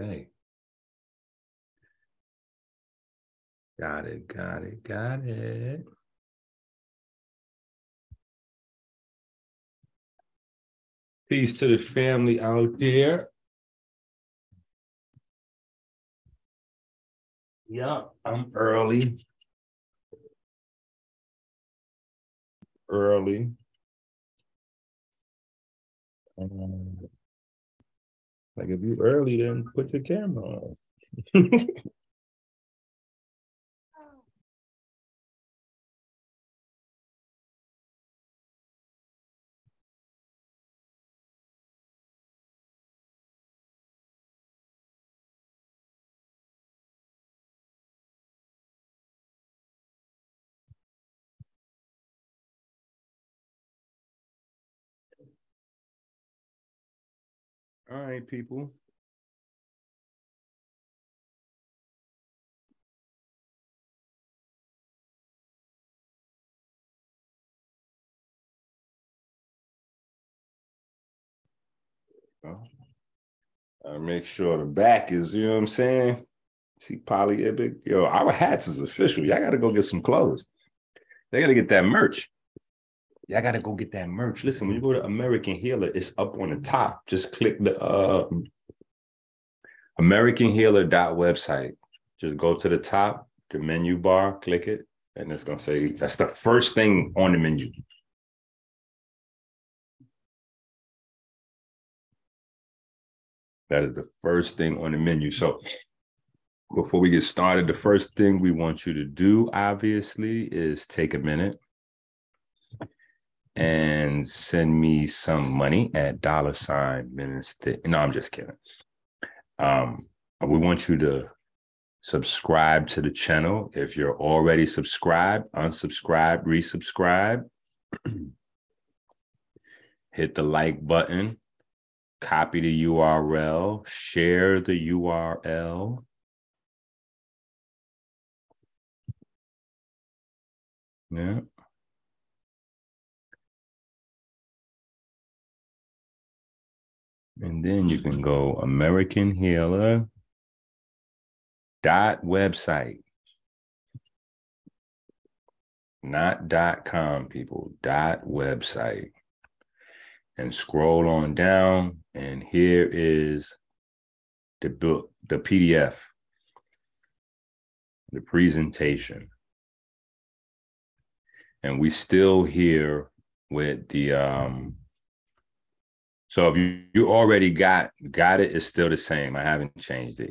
Okay. Got it, got it, got it. Peace to the family out there. Yup, I'm early. Like if you early, then put your camera on. All right, people. I make sure the back is, you know what I'm saying? See, polyepic. Yo, our hats is official. Y'all got to go get some clothes. They got to get that merch. Y'all gotta go get that merch. Listen, when you go to American Healer, it's up on the top. Just click the AmericanHealer.website. Just go to the top, the menu bar, click it, and it's gonna say that's the first thing on the menu. That is the first thing on the menu. So before we get started, the first thing we want you to do, obviously, is take a minute and send me some money at $minister. No, I'm just kidding. We want you to subscribe to the channel. If you're already subscribed, unsubscribe, resubscribe. Hit the like button, copy the URL, share the URL. Yeah. And then you can go AmericanHealer.website. Not .com, people, .website. And scroll on down, and here is the book, the PDF, the presentation. And we still here with the so if you already got it, it's still the same. I haven't changed it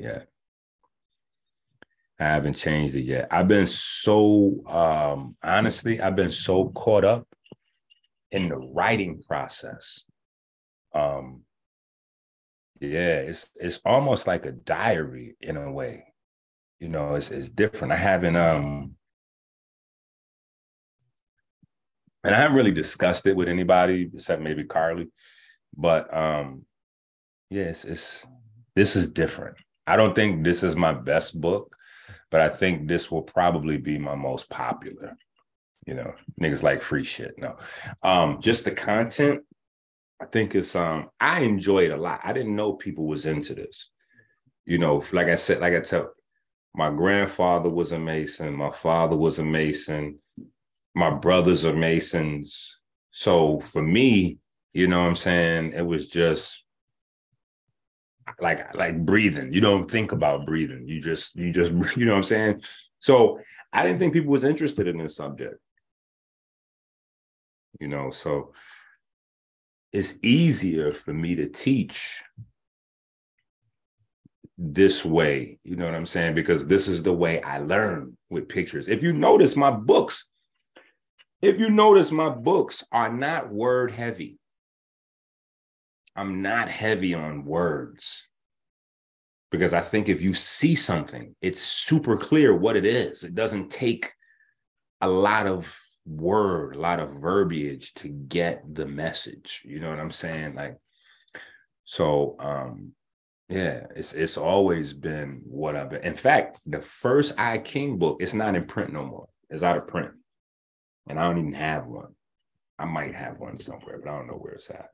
yet. I've been so, honestly, I've been so caught up in the writing process. Yeah, it's almost like a diary in a way. You know, it's different. I haven't really discussed it with anybody except maybe Carly. But yes, this is different. I don't think this is my best book, but I think this will probably be my most popular. You know, niggas like free shit. No, just the content. I think it's I enjoy it a lot. I didn't know people was into this. You know, like I said, like I tell, my grandfather was a Mason. My father was a Mason. My brothers are Masons. So for me, you know what I'm saying? It was just like breathing. You don't think about breathing. You just, you know what I'm saying? So I didn't think people was interested in this subject. You know, so it's easier for me to teach this way. You know what I'm saying? Because this is the way I learn with pictures. If you notice, my books are not word heavy. I'm not heavy on words because I think if you see something, it's super clear what it is. It doesn't take a lot of word, a lot of verbiage to get the message. You know what I'm saying? Like, so, yeah, it's always been what I've been. In fact, the first I King book, it's not in print no more. It's out of print. And I don't even have one. I might have one somewhere, but I don't know where it's at.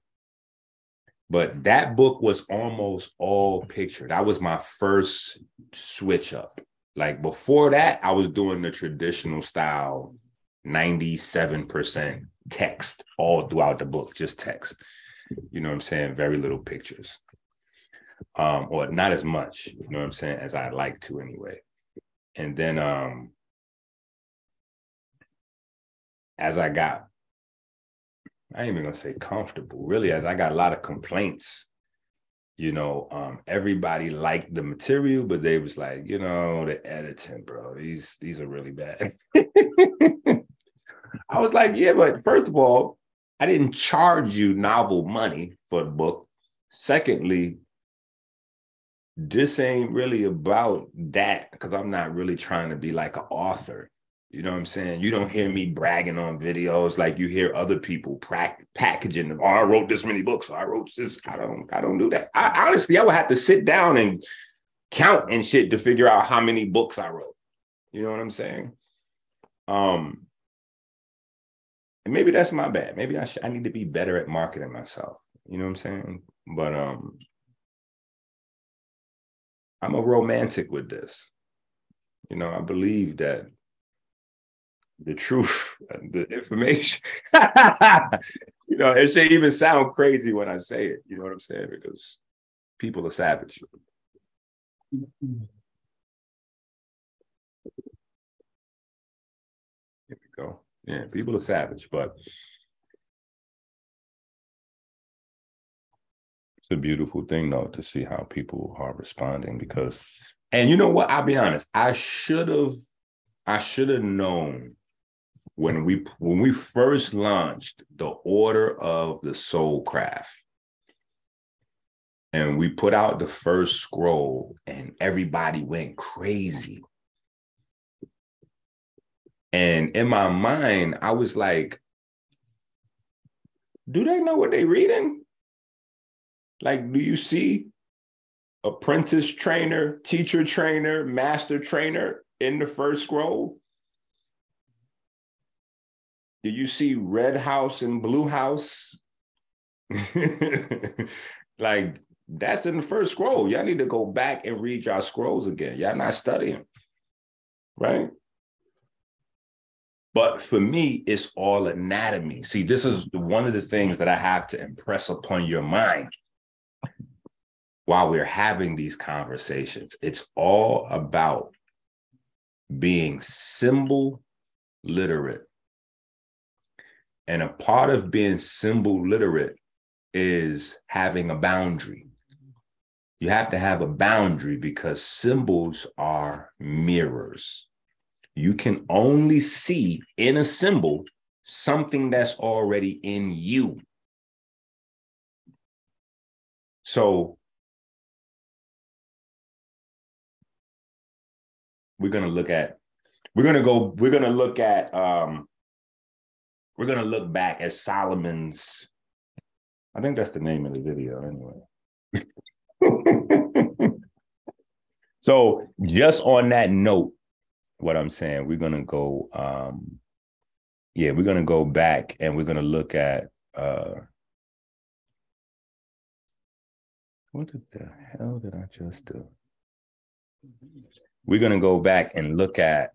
But that book was almost all picture. That was my first switch up. Like before that, I was doing the traditional style, 97% text all throughout the book, just text. You know what I'm saying? Very little pictures. Or not as much, you know what I'm saying, as I'd like to anyway. And then as I got, I ain't even gonna say comfortable, really, as I got a lot of complaints, you know, everybody liked the material, but they was like, you know, the editing, bro, these are really bad. I was like, yeah, but first of all, I didn't charge you novel money for the book. Secondly, this ain't really about that, because I'm not really trying to be like an author. You know what I'm saying? You don't hear me bragging on videos like you hear other people packaging them. Oh, I wrote this many books. I wrote this. I don't do that. Honestly, I would have to sit down and count and shit to figure out how many books I wrote. You know what I'm saying? And maybe that's my bad. Maybe I need to be better at marketing myself. You know what I'm saying? But I'm a romantic with this. You know, I believe that the truth, the information, you know, it should even sound crazy when I say it, you know what I'm saying? Because people are savage. Here we go. Yeah, people are savage, but it's a beautiful thing, though, to see how people are responding, because, and you know what, I'll be honest, I should have known when we first launched the Order of the Soulcraft, and we put out the first scroll, and everybody went crazy. And in my mind, I was like, do they know what they're reading? Like, do you see apprentice trainer, teacher trainer, master trainer in the first scroll? Do you see red house and blue house? Like, that's in the first scroll. Y'all need to go back and read y'all scrolls again. Y'all not studying, right? But for me, it's all anatomy. See, this is one of the things that I have to impress upon your mind while we're having these conversations. It's all about being symbol literate. And a part of being symbol literate is having a boundary. You have to have a boundary because symbols are mirrors. You can only see in a symbol something that's already in you. So we're going to look back at Solomon's, I think that's the name of the video anyway. So just on that note, what I'm saying, we're going to go, we're going to go back and we're going to look at, what the hell did I just do? We're going to go back and look at,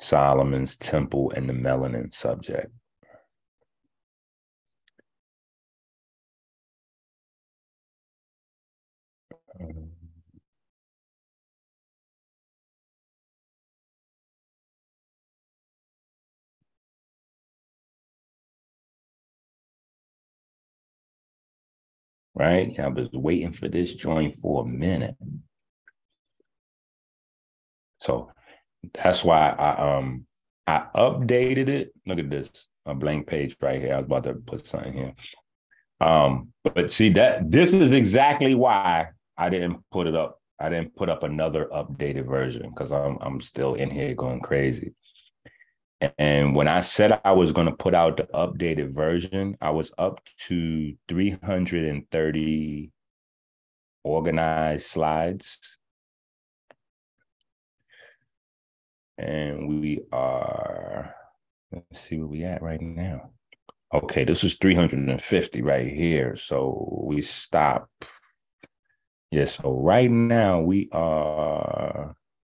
Solomon's Temple and the melanin subject. Right? I was waiting for this joint for a minute. So that's why I updated it. Look at this, a blank page right here. I was about to put something here. But see, that this is exactly why I didn't put it up. I didn't put up another updated version because I'm still in here going crazy. And when I said I was going to put out the updated version, I was up to 330 organized slides. And we are, let's see where we at right now. Okay, this is 350 right here. So we stop. Yeah, so right now we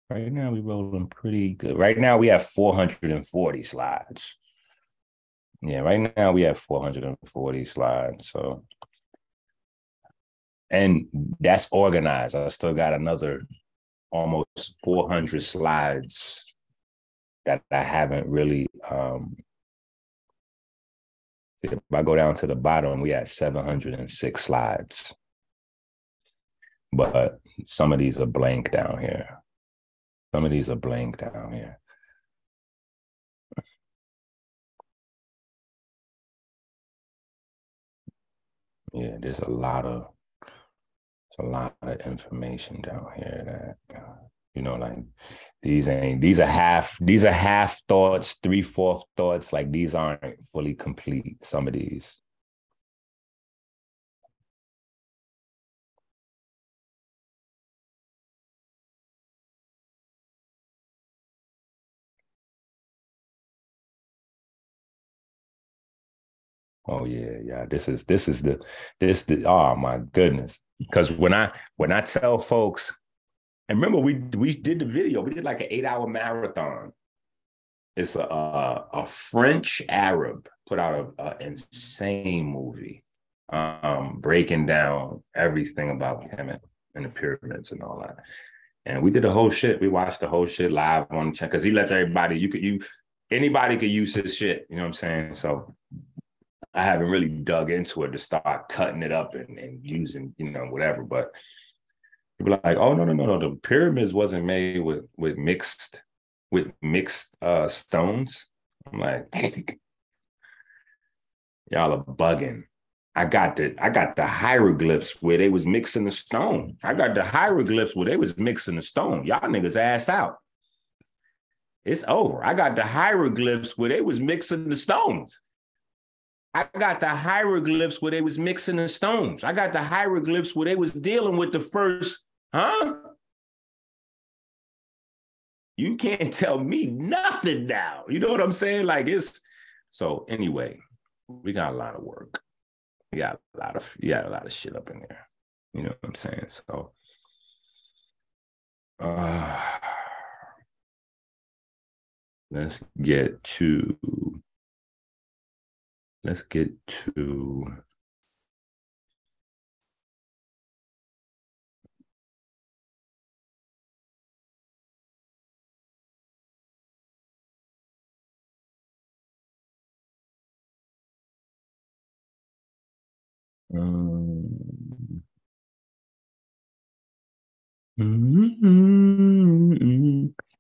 rolling pretty good. Right now we have 440 slides. Yeah, right now we have 440 slides. So, and that's organized. I still got another almost 400 slides that I haven't really. If I go down to the bottom, we had 706 slides. But some of these are blank down here. Some of these are blank down here. Yeah, there's a lot of information down here that, you know, like these are half thoughts, 3/4 thoughts. Like these aren't fully complete, some of these. Oh yeah. This is the oh my goodness. Because when I tell folks, and remember we did the video, we did like an 8-hour marathon. It's a French Arab put out an insane movie, breaking down everything about Kemet and the pyramids and all that. And we did the whole shit. We watched the whole shit live on the channel because he lets everybody. Anybody could use his shit. You know what I'm saying? So. I haven't really dug into it to start cutting it up and using, you know, whatever. But people are like, oh no, the pyramids wasn't made with mixed stones. I'm like, y'all are bugging. I got the hieroglyphs where they was mixing the stone. Y'all niggas ass out. It's over. I got the hieroglyphs where they was mixing the stones. I got the hieroglyphs where they was mixing the stones. I got the hieroglyphs where they was dealing with the first, huh? You can't tell me nothing now. You know what I'm saying? Like it's, so anyway, we got a lot of work. We got a lot of shit up in there. You know what I'm saying? So, let's get to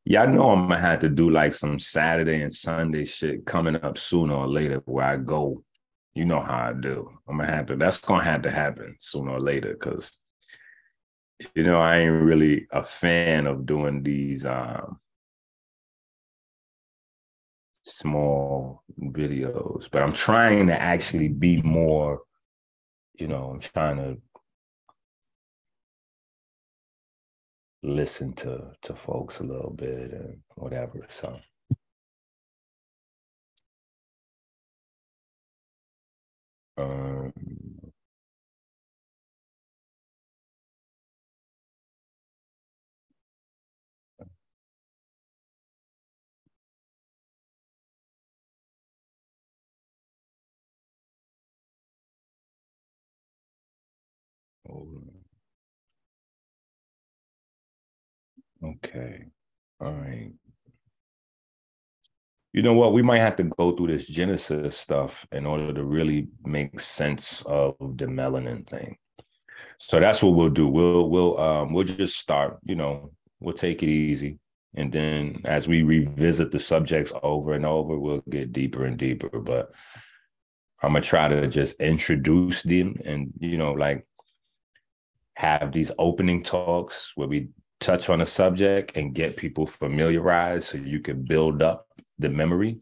Y'all know I'm gonna have to do like some Saturday and Sunday shit coming up sooner or later where I go. You know how I do. I'm gonna have to. That's gonna have to happen sooner or later because, you know, I ain't really a fan of doing these small videos. But I'm trying to actually be more. You know, I'm trying to listen to folks a little bit and whatever. So okay. All right. You know what? We might have to go through this Genesis stuff in order to really make sense of the melanin thing. So that's what we'll do. We'll just start, you know, we'll take it easy. And then as we revisit the subjects over and over, we'll get deeper and deeper. But I'm going to try to just introduce them and, you know, like have these opening talks where we touch on a subject and get people familiarized so you can build up the memory.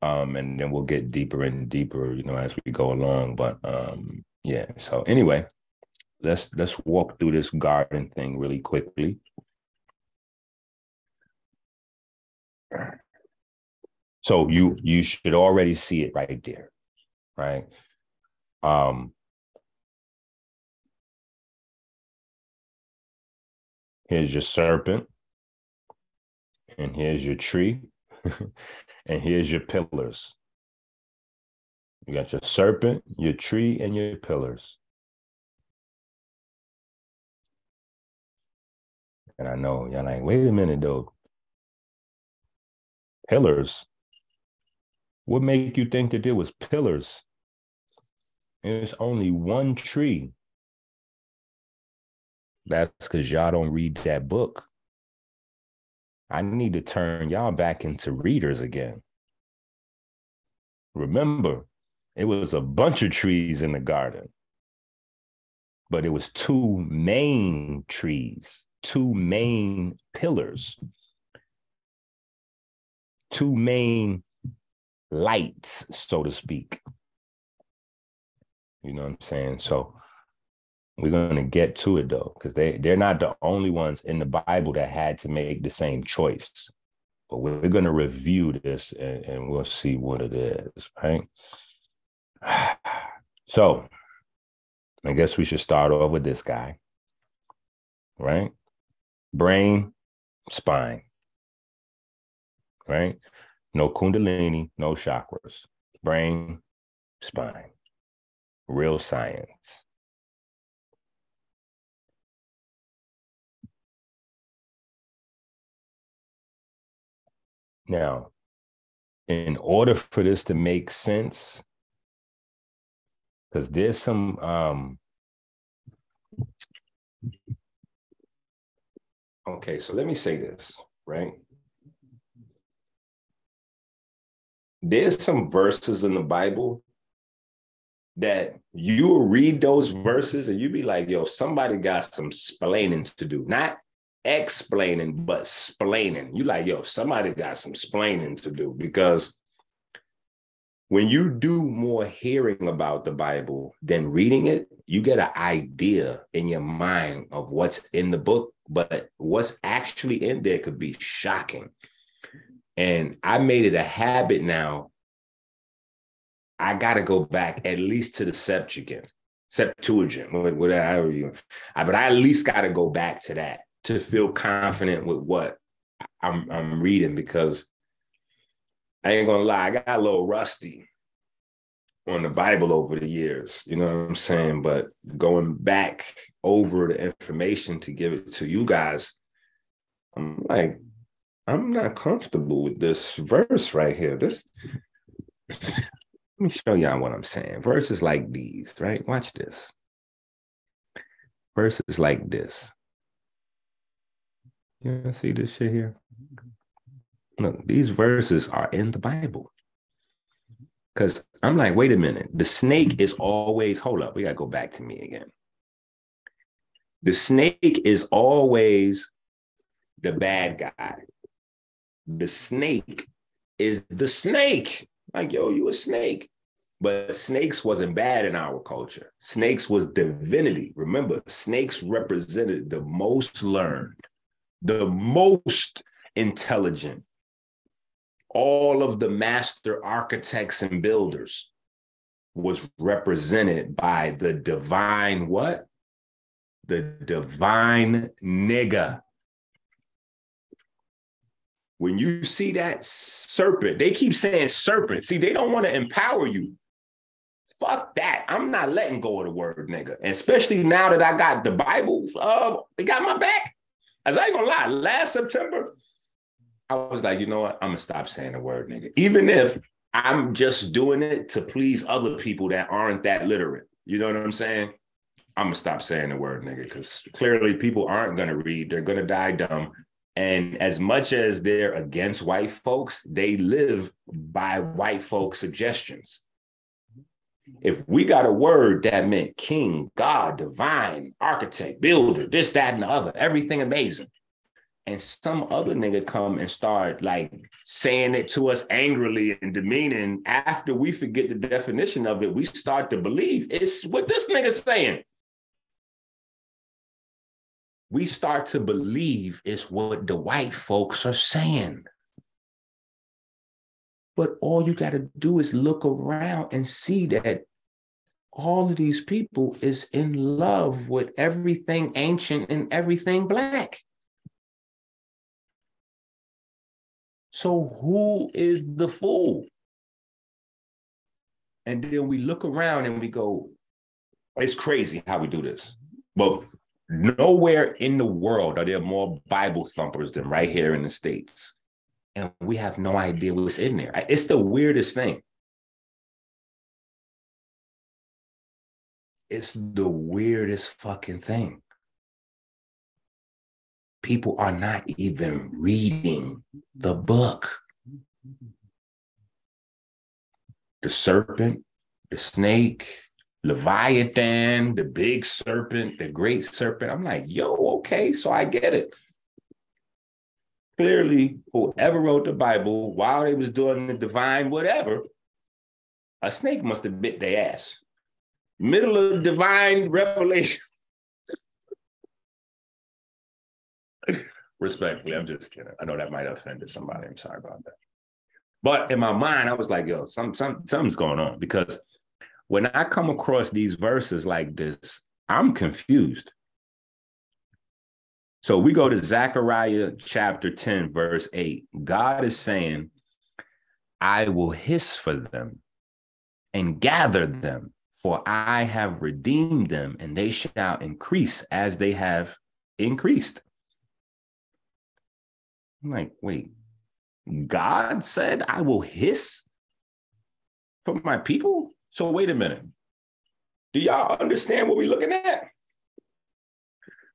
And then we'll get deeper and deeper, you know, as we go along. But yeah, so anyway, let's walk through this garden thing really quickly. So you should already see it right there, right? Here's your serpent, and here's your tree, and here's your pillars. You got your serpent, your tree, and your pillars. And I know y'all like, wait a minute though. Pillars? What make you think that there was pillars? There's only one tree. That's because y'all don't read that book. I need to turn y'all back into readers again. Remember, it was a bunch of trees in the garden, but it was two main trees, two main pillars, two main lights, so to speak. You know what I'm saying? So we're going to get to it, though, because they're not the only ones in the Bible that had to make the same choice. But we're going to review this, and we'll see what it is, right? So I guess we should start off with this guy, right? Brain, spine, right? No kundalini, no chakras. Brain, spine. Real science. Now, in order for this to make sense, because there's some okay, so let me say this, right? There's some verses in the Bible that you will read those verses and you be like, yo, somebody got some splaining to do. Not explaining, but splaining. You like, yo, somebody got some splaining to do, because when you do more hearing about the Bible than reading it, you get an idea in your mind of what's in the book, but what's actually in there could be shocking. And I made it a habit now. I got to go back at least to the Septuagint, whatever you, but I at least got to go back to that to feel confident with what I'm reading, because I ain't gonna lie, I got a little rusty on the Bible over the years, you know what I'm saying? But going back over the information to give it to you guys, I'm like, I'm not comfortable with this verse right here. This, let me show y'all what I'm saying. Verses like these, right? Watch this. Verses like this. You see this shit here? Look, these verses are in the Bible. Because I'm like, wait a minute. The snake is always, hold up, we got to go back to me again. The snake is always the bad guy. The snake is the snake. Like, yo, you a snake. But snakes wasn't bad in our culture. Snakes was divinity. Remember, snakes represented the most learned, the most intelligent, all of the master architects and builders was represented by the divine what? The divine nigga. When you see that serpent, they keep saying serpent. See, they don't want to empower you. Fuck that. I'm not letting go of the word nigga. And especially now that I got the Bible, it got my back. As I ain't gonna lie, last September, I was like, you know what? I'm gonna stop saying the word nigga. Even if I'm just doing it to please other people that aren't that literate. You know what I'm saying? I'm gonna stop saying the word nigga, because clearly people aren't gonna read. They're gonna die dumb. And as much as they're against white folks, they live by white folks' suggestions. If we got a word that meant king, God, divine, architect, builder, this, that, and the other, everything amazing, and some other nigga come and start like saying it to us angrily and demeaning. After we forget the definition of it, we start to believe it's what this nigga's saying. We start to believe it's what the white folks are saying. But all you got to do is look around and see that all of these people is in love with everything ancient and everything Black. So who is the fool? And then we look around and we go, it's crazy how we do this. But nowhere in the world are there more Bible thumpers than right here in the States. And we have no idea what's in there. It's the weirdest thing. It's the weirdest fucking thing. People are not even reading the book. The serpent, the snake, Leviathan, the big serpent, the great serpent. I'm like, yo, okay, so I get it. Clearly, whoever wrote the Bible while they was doing the divine whatever, a snake must have bit their ass. Middle of divine revelation. Respectfully, I'm just kidding. I know that might have offended somebody. I'm sorry about that. But in my mind, I was like, yo, something's going on. Because when I come across these verses like this, I'm confused. So we go to Zechariah chapter 10, verse 8. God is saying, I will hiss for them and gather them, for I have redeemed them, and they shall increase as they have increased. I'm like, wait, God said I will hiss for my people? So wait a minute. Do y'all understand what we're looking at?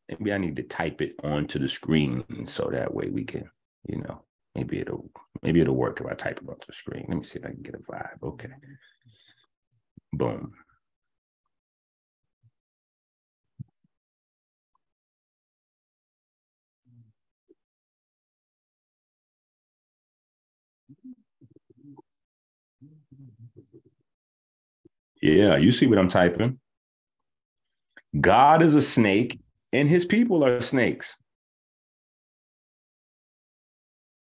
Maybe I need to type it onto the screen so that way we can, you know, maybe it'll work if I type it onto the screen. Let me see if I can get a vibe. Okay. Boom. Yeah, you see what I'm typing. God is a snake and his people are snakes.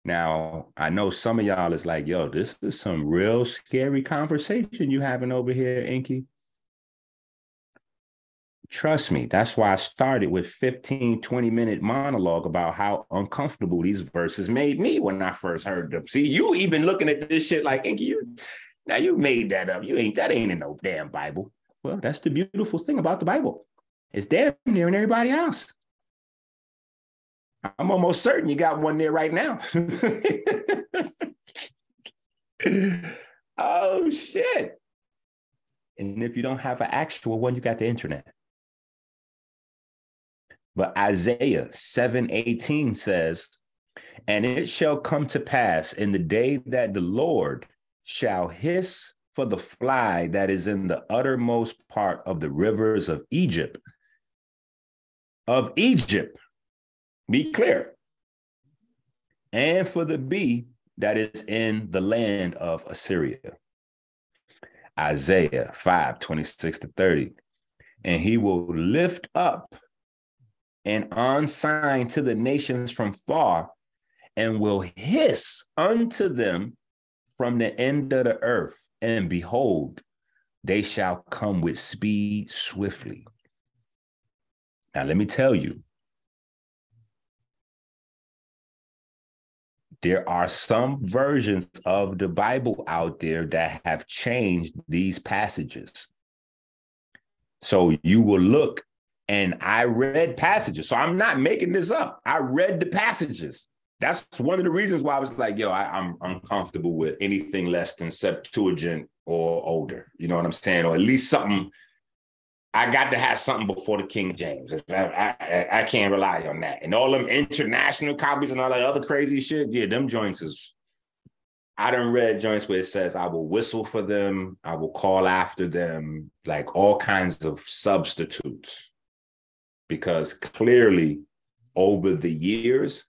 Now, I know some of y'all is like, yo, this is some real scary conversation you having over here, Inky. Trust me, that's why I started with 15, 20-minute monologue about how uncomfortable these verses made me when I first heard them. See, you even looking at this shit like, Inky, you made that up. That ain't in no damn Bible. Well, that's the beautiful thing about the Bible. It's damn near in everybody else. I'm almost certain you got one there right now. Oh, shit. And if you don't have an actual one, you got the internet. But Isaiah 7:18 says, and it shall come to pass in the day that the Lord shall hiss for the fly that is in the uttermost part of the rivers of Egypt. Be clear. And for the bee that is in the land of Assyria. Isaiah 5:26-30. And he will lift up an ensign to the nations from far, and will hiss unto them from the end of the earth, and behold, they shall come with speed swiftly. Now, let me tell you, there are some versions of the Bible out there that have changed these passages. So you will look, and I read passages. So I'm not making this up. I read the passages. That's one of the reasons why I was like, yo, I'm uncomfortable with anything less than Septuagint or older. You know what I'm saying? Or at least something. I got to have something before the King James. I can't rely on that. And all them international copies and all that other crazy shit. Yeah, them joints is. I done read joints where it says, I will whistle for them. I will call after them. Like all kinds of substitutes. Because clearly over the years,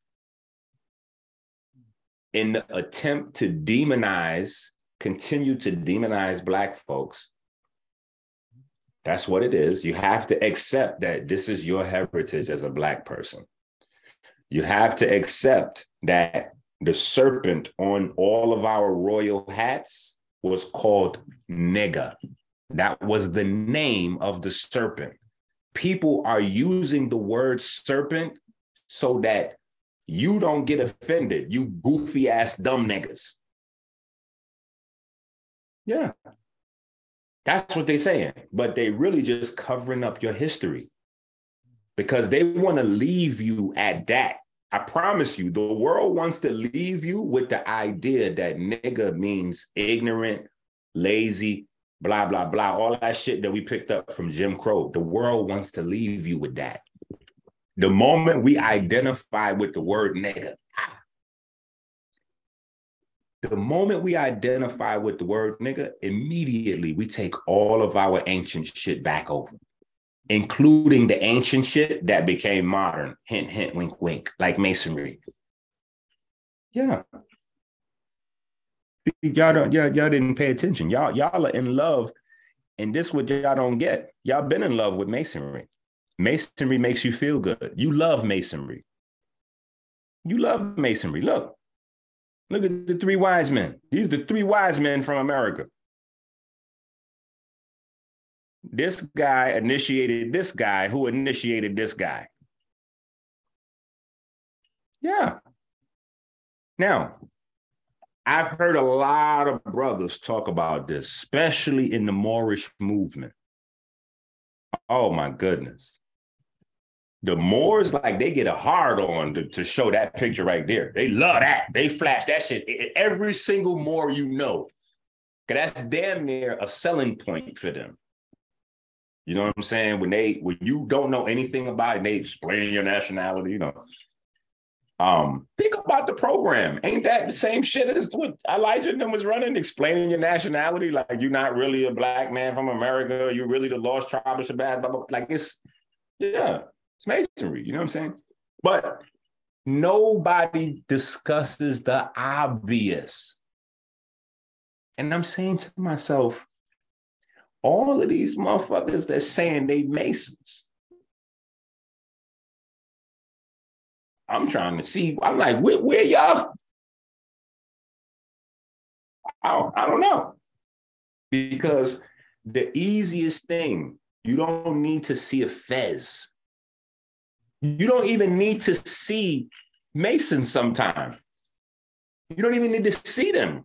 in the attempt to demonize, continue to demonize Black folks. That's what it is. You have to accept that this is your heritage as a Black person. You have to accept that the serpent on all of our royal hats was called nigger. That was the name of the serpent. People are using the word serpent so that you don't get offended, you goofy ass dumb niggas. Yeah. That's what they're saying, but they really just covering up your history because they want to leave you at that. I promise you, the world wants to leave you with the idea that nigga means ignorant, lazy, blah, blah, blah, all that shit that we picked up from Jim Crow. The world wants to leave you with that. The moment we identify with the word nigga, immediately we take all of our ancient shit back over, including the ancient shit that became modern. Hint, hint, wink, wink, like masonry. Yeah. Y'all didn't pay attention. Y'all are in love, and this is what y'all don't get. Y'all been in love with masonry. Masonry makes you feel good. You love masonry. Look. Look at the three wise men. These are the three wise men from America. This guy initiated this guy who initiated this guy. Yeah. Now, I've heard a lot of brothers talk about this, especially in the Moorish movement. Oh, my goodness. The Moors, like, they get a hard on to show that picture right there. They love that. They flash that shit. Every single Moor you know. Because that's damn near a selling point for them. You know what I'm saying? When you don't know anything about it, and they explain your nationality, you know. Think about the program. Ain't that the same shit as what Elijah and them was running, explaining your nationality? Like, you're not really a Black man from America. You're really the lost tribe of Shabbat. Blah, blah. Like, it's, yeah. It's masonry, you know what I'm saying? But nobody discusses the obvious. And I'm saying to myself, all of these motherfuckers that's saying they Masons, I'm trying to see, I'm like, where y'all? I don't know. Because the easiest thing, you don't need to see a fez. You don't even need to see Masons sometimes. You don't even need to see them.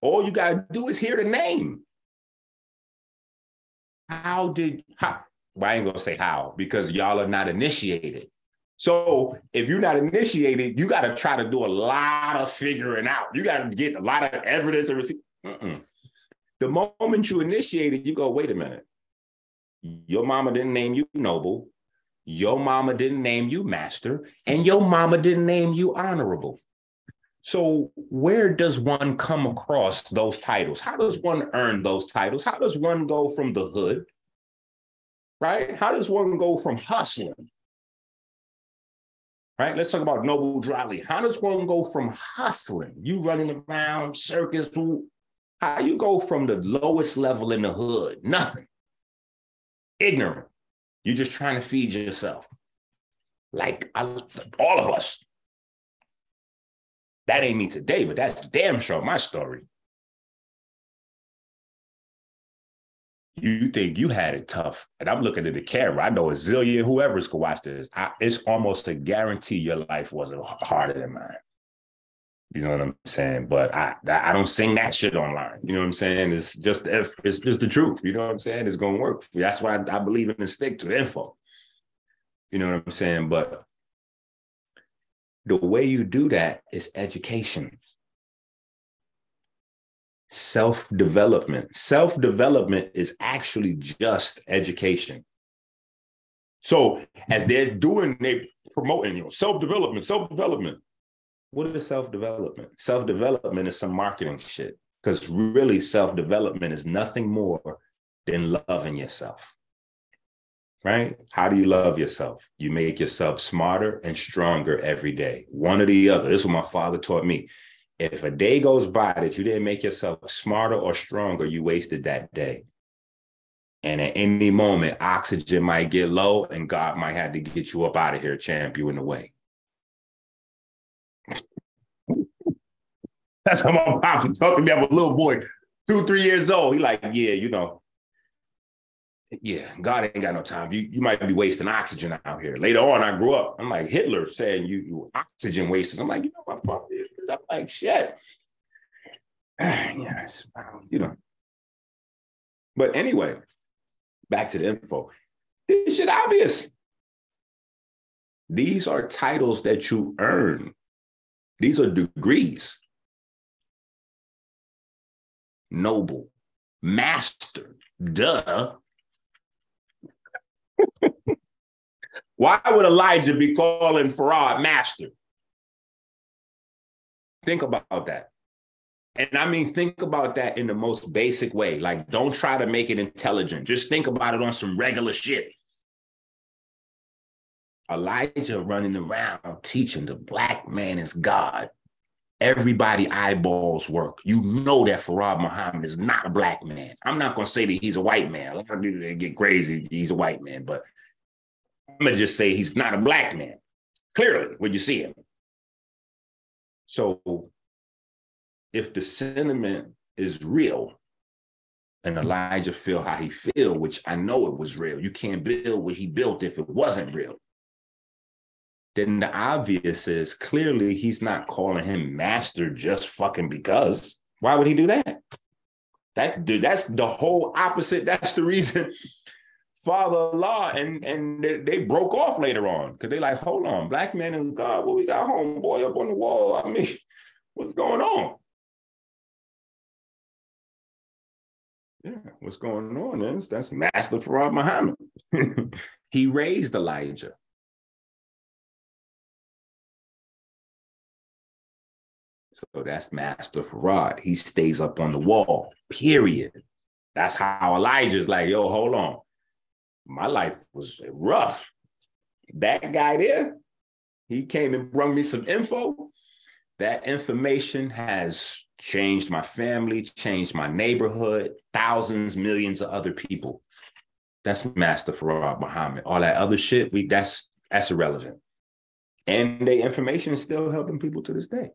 All you got to do is hear the name. Well, I ain't going to say how, because y'all are not initiated. So if you're not initiated, you got to try to do a lot of figuring out. You got to get a lot of evidence. The moment you initiate it, you go, wait a minute. Your mama didn't name you noble. Your mama didn't name you master, and your mama didn't name you honorable. So where does one come across those titles? How does one earn those titles? How does one go from the hood, right? How does one go from hustling, right? Let's talk about Noble Dryly. How does one go from hustling, you running around, circus, how you go from the lowest level in the hood? Nothing. Ignorant. You're just trying to feed yourself. Like all of us. That ain't me today, but that's damn sure my story. You think you had it tough. And I'm looking at the camera. I know a zillion whoever's could watch this. It's almost a guarantee your life wasn't harder than mine. You know what I'm saying? But I don't sing that shit online. You know what I'm saying? It's just the truth. You know what I'm saying? It's going to work. That's why I believe in the stick to the info. You know what I'm saying? But the way you do that is education. Self-development. Self-development is actually just education. So as they're promoting, you know, self-development. What is self-development? Self-development is some marketing shit, because really self-development is nothing more than loving yourself, right? How do you love yourself? You make yourself smarter and stronger every day. One or the other. This is what my father taught me. If a day goes by that you didn't make yourself smarter or stronger, you wasted that day. And at any moment, oxygen might get low and God might have to get you up out of here, champ, you in the way. That's how my pops was talking to me. I'm a little boy, 2-3 years old. He like, yeah, you know. Yeah, God ain't got no time. You might be wasting oxygen out here. Later on, I grew up. I'm like Hitler saying you oxygen wasters. I'm like, you know what my problem is? I'm like, shit. Yeah, you know. But anyway, back to the info. This shit obvious. These are titles that you earn. These are degrees. Noble, master, duh. Why would Elijah be calling Farad master? Think about that. And I mean, think about that in the most basic way. Like, don't try to make it intelligent. Just think about it on some regular shit. Elijah running around teaching the black man is God. Everybody eyeballs work. You know that Farad Muhammad is not a black man. I'm not going to say that he's a white man. A lot of people get crazy. He's a white man, but I'm going to just say he's not a black man. Clearly, when you see him. So if the sentiment is real and Elijah feel how he feel, which I know it was real. You can't build what he built if it wasn't real. Then the obvious is clearly he's not calling him master just fucking because. Why would he do that? That's the whole opposite. That's the reason Father-in-law and they broke off later on because they like, hold on, black man is God. Well, we got homeboy up on the wall. I mean, what's going on? Yeah, what's going on is that's Master Farad Muhammad. He raised Elijah. So that's Master Farad. He stays up on the wall, period. That's how Elijah's like, yo, hold on. My life was rough. That guy there, he came and brought me some info. That information has changed my family, changed my neighborhood, thousands, millions of other people. That's Master Farad Muhammad. All that other shit, that's irrelevant. And the information is still helping people to this day.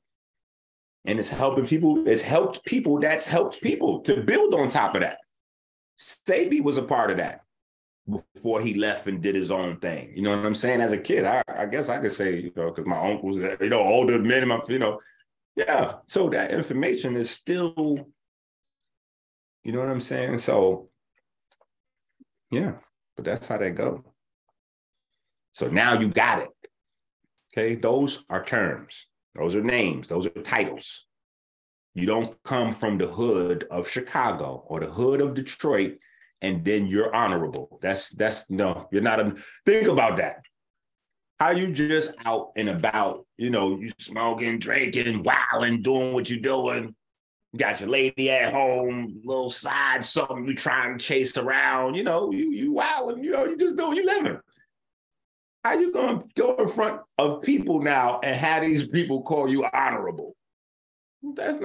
And it's helping people, it's helped people, that's helped people to build on top of that. Sebi was a part of that before he left and did his own thing. You know what I'm saying? As a kid, I guess I could say, you know, because my uncles, you know, older men, you know, yeah. So that information is still, you know what I'm saying? So, yeah, but that's how that goes. So now you got it. Okay, those are terms. Those are names. Those are titles. You don't come from the hood of Chicago or the hood of Detroit, and then you're honorable. That's no, you're not. Think about that. How you just out and about, you know, you smoking, drinking, wilding, doing what you're doing. You got your lady at home, little side, something you trying to chase around, you know, you wilding, you know, you just doing, you living. How you going to go in front of people now and have these people call you honorable? That's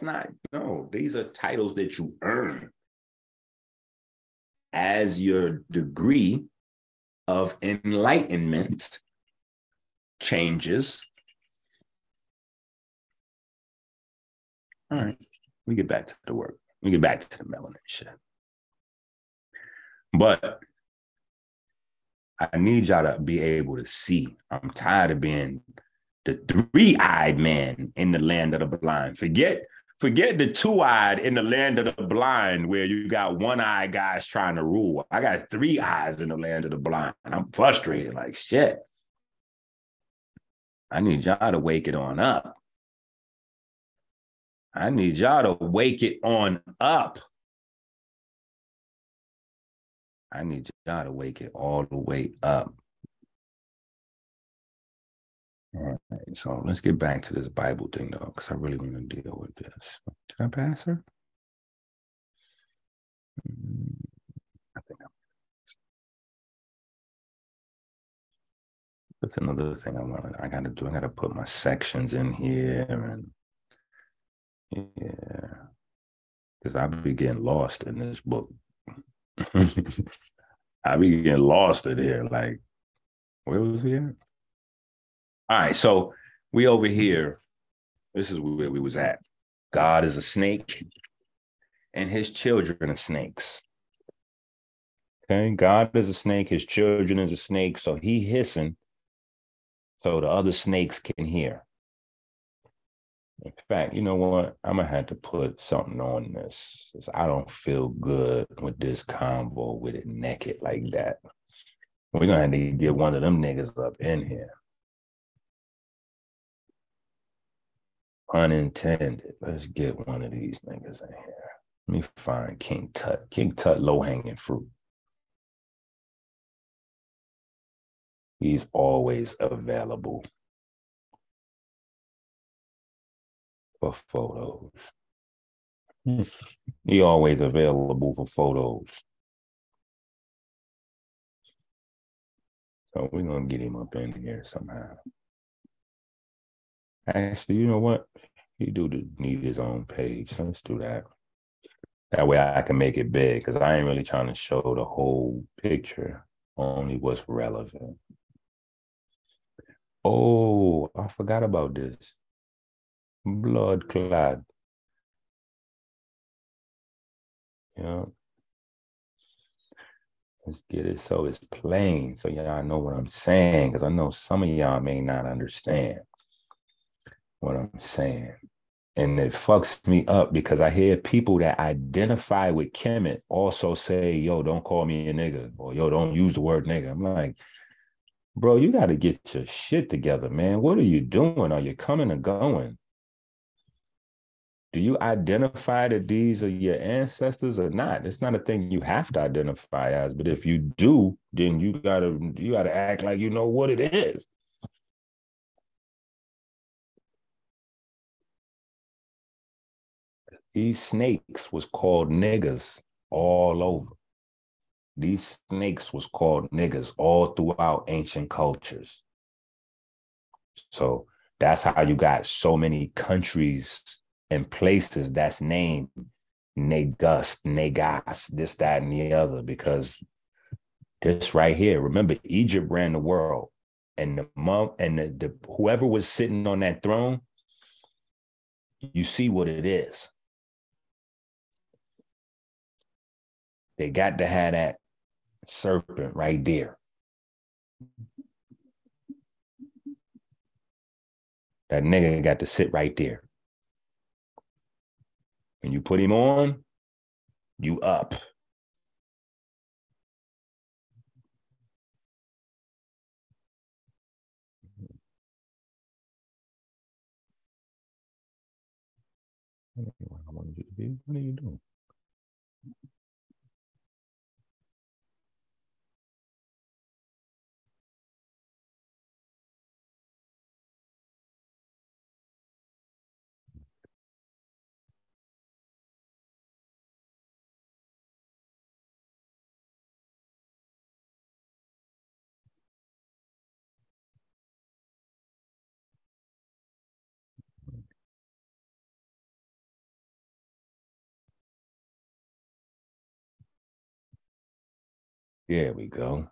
not, no. These are titles that you earn as your degree of enlightenment changes. All right, we get back to the work. We get back to the melanin shit. But I need y'all to be able to see. I'm tired of being the three-eyed man in the land of the blind. Forget the two-eyed in the land of the blind where you got one-eyed guys trying to rule. I got three eyes in the land of the blind. And I'm frustrated like shit. I need y'all to wake it on up. I need y'all to wake it on up. I need y'all to wake it all the way up. All right, so let's get back to this Bible thing, though, because I really want to deal with this. Did I pass her? I think I passed. That's another thing I got to do. I got to put my sections in here and Yeah, because I be getting lost in this book. I be getting lost in here. Like, where was he at? All right, so we over here. This is where we was at. God is a snake, and his children are snakes. Okay, God is a snake. His children is a snake. So he hissing, so the other snakes can hear. In fact, you know what? I'm going to have to put something on this. I don't feel good with this convo with it naked like that. We're going to have to get one of them niggas up in here. Unintended. Let's get one of these niggas in here. Let me find King Tut. King Tut, low-hanging fruit. He's always available for photos. He always available for photos. So we're going to get him up in here somehow. Actually, you know what? He do need his own page. So let's do that. That way I can make it big, because I ain't really trying to show the whole picture, only what's relevant. Oh, I forgot about this. Blood clad. Yeah. Let's get it so it's plain, so y'all know what I'm saying, because I know some of y'all may not understand what I'm saying. And it fucks me up because I hear people that identify with Kemet also say, yo, don't call me a nigga, or yo, don't use the word nigga. I'm like, bro, you got to get your shit together, man. What are you doing? Are you coming or going? Do you identify that these are your ancestors or not? It's not a thing you have to identify as, but if you do, then you gotta act like you know what it is. These snakes was called niggas all over. These snakes was called niggas all throughout ancient cultures. So that's how you got so many countries and places that's named Negus, Negas, this, that, and the other, because this right here, remember, Egypt ran the world, and the whoever was sitting on that throne, you see what it is. They got to have that serpent right there. That nigga got to sit right there. When you put him on, you up. What I wanted you to be. What are you doing? There we go.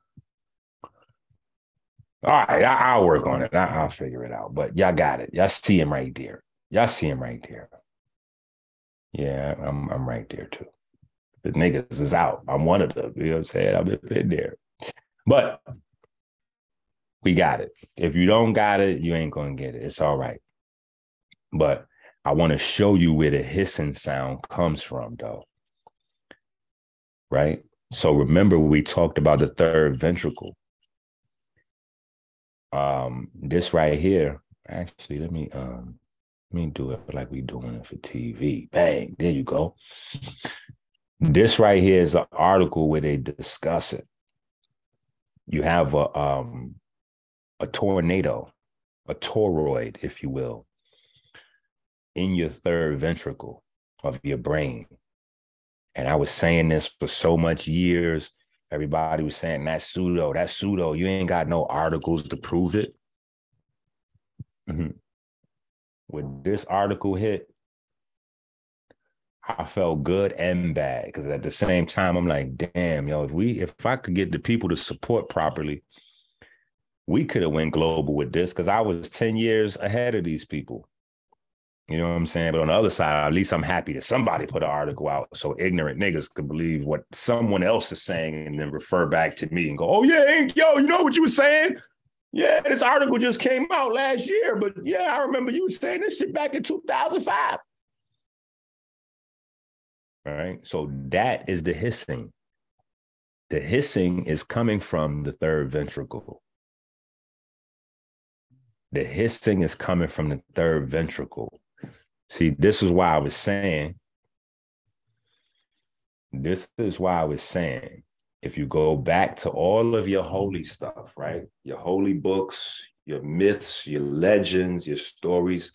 All right, I'll work on it. I'll figure it out. But y'all got it. Y'all see him right there. Y'all see him right there. Yeah, I'm right there too. The niggas is out. I'm one of them. You know what I'm saying? I've been there. But we got it. If you don't got it, you ain't going to get it. It's all right. But I want to show you where the hissing sound comes from, though. Right? So remember, we talked about the third ventricle. This right here, actually, let me do it like we doing it for TV. Bang, there you go. This right here is an article where they discuss it. You have a tornado, a toroid, if you will, in your third ventricle of your brain. And I was saying this for so much years. Everybody was saying, that's pseudo. You ain't got no articles to prove it. Mm-hmm. When this article hit, I felt good and bad, because at the same time, I'm like, damn, yo, if I could get the people to support properly, we could have went global with this, because I was 10 years ahead of these people. You know what I'm saying? But on the other side, at least I'm happy that somebody put an article out so ignorant niggas could believe what someone else is saying and then refer back to me and go, oh, yeah, yo, you know what you were saying? Yeah, this article just came out last year, but yeah, I remember you saying this shit back in 2005. All right, so that is the hissing. The hissing is coming from the third ventricle. The hissing is coming from the third ventricle. See, this is why I was saying, if you go back to all of your holy stuff, right? Your holy books, your myths, your legends, your stories.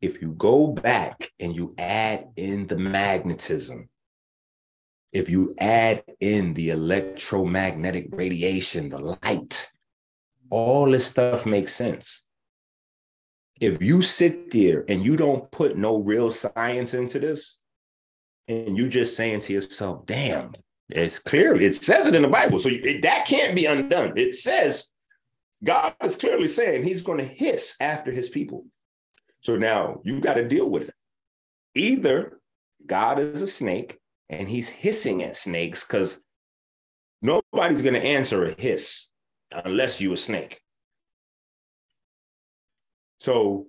If you go back and you add in the magnetism, if you add in the electromagnetic radiation, the light, all this stuff makes sense. If you sit there and you don't put no real science into this, and you just saying to yourself, damn, it's clearly, it says it in the Bible, so that can't be undone. It says, God is clearly saying he's going to hiss after his people. So now you got to deal with it. Either God is a snake and he's hissing at snakes, because nobody's going to answer a hiss unless you a snake. So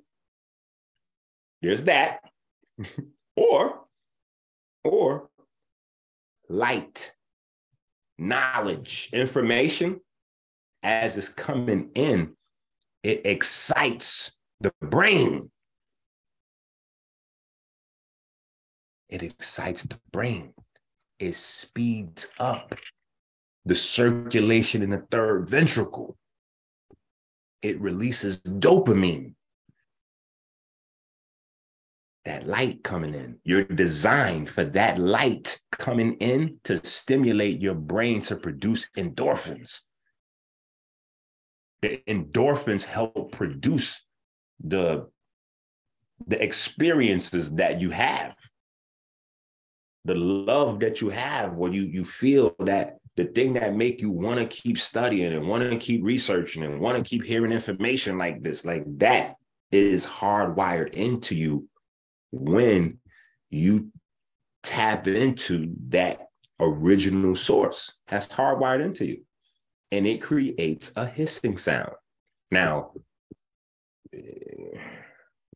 there's that. or light, knowledge, information, as it's coming in, it excites the brain. It excites the brain. It speeds up the circulation in the third ventricle. It releases dopamine. That light coming in. You're designed for that light coming in to stimulate your brain to produce endorphins. The endorphins help produce the experiences that you have. The love that you have, when you feel that the thing that make you want to keep studying and want to keep researching and want to keep hearing information like this, like that is hardwired into you when you tap into that original source. That's hardwired into you. And it creates a hissing sound. Now,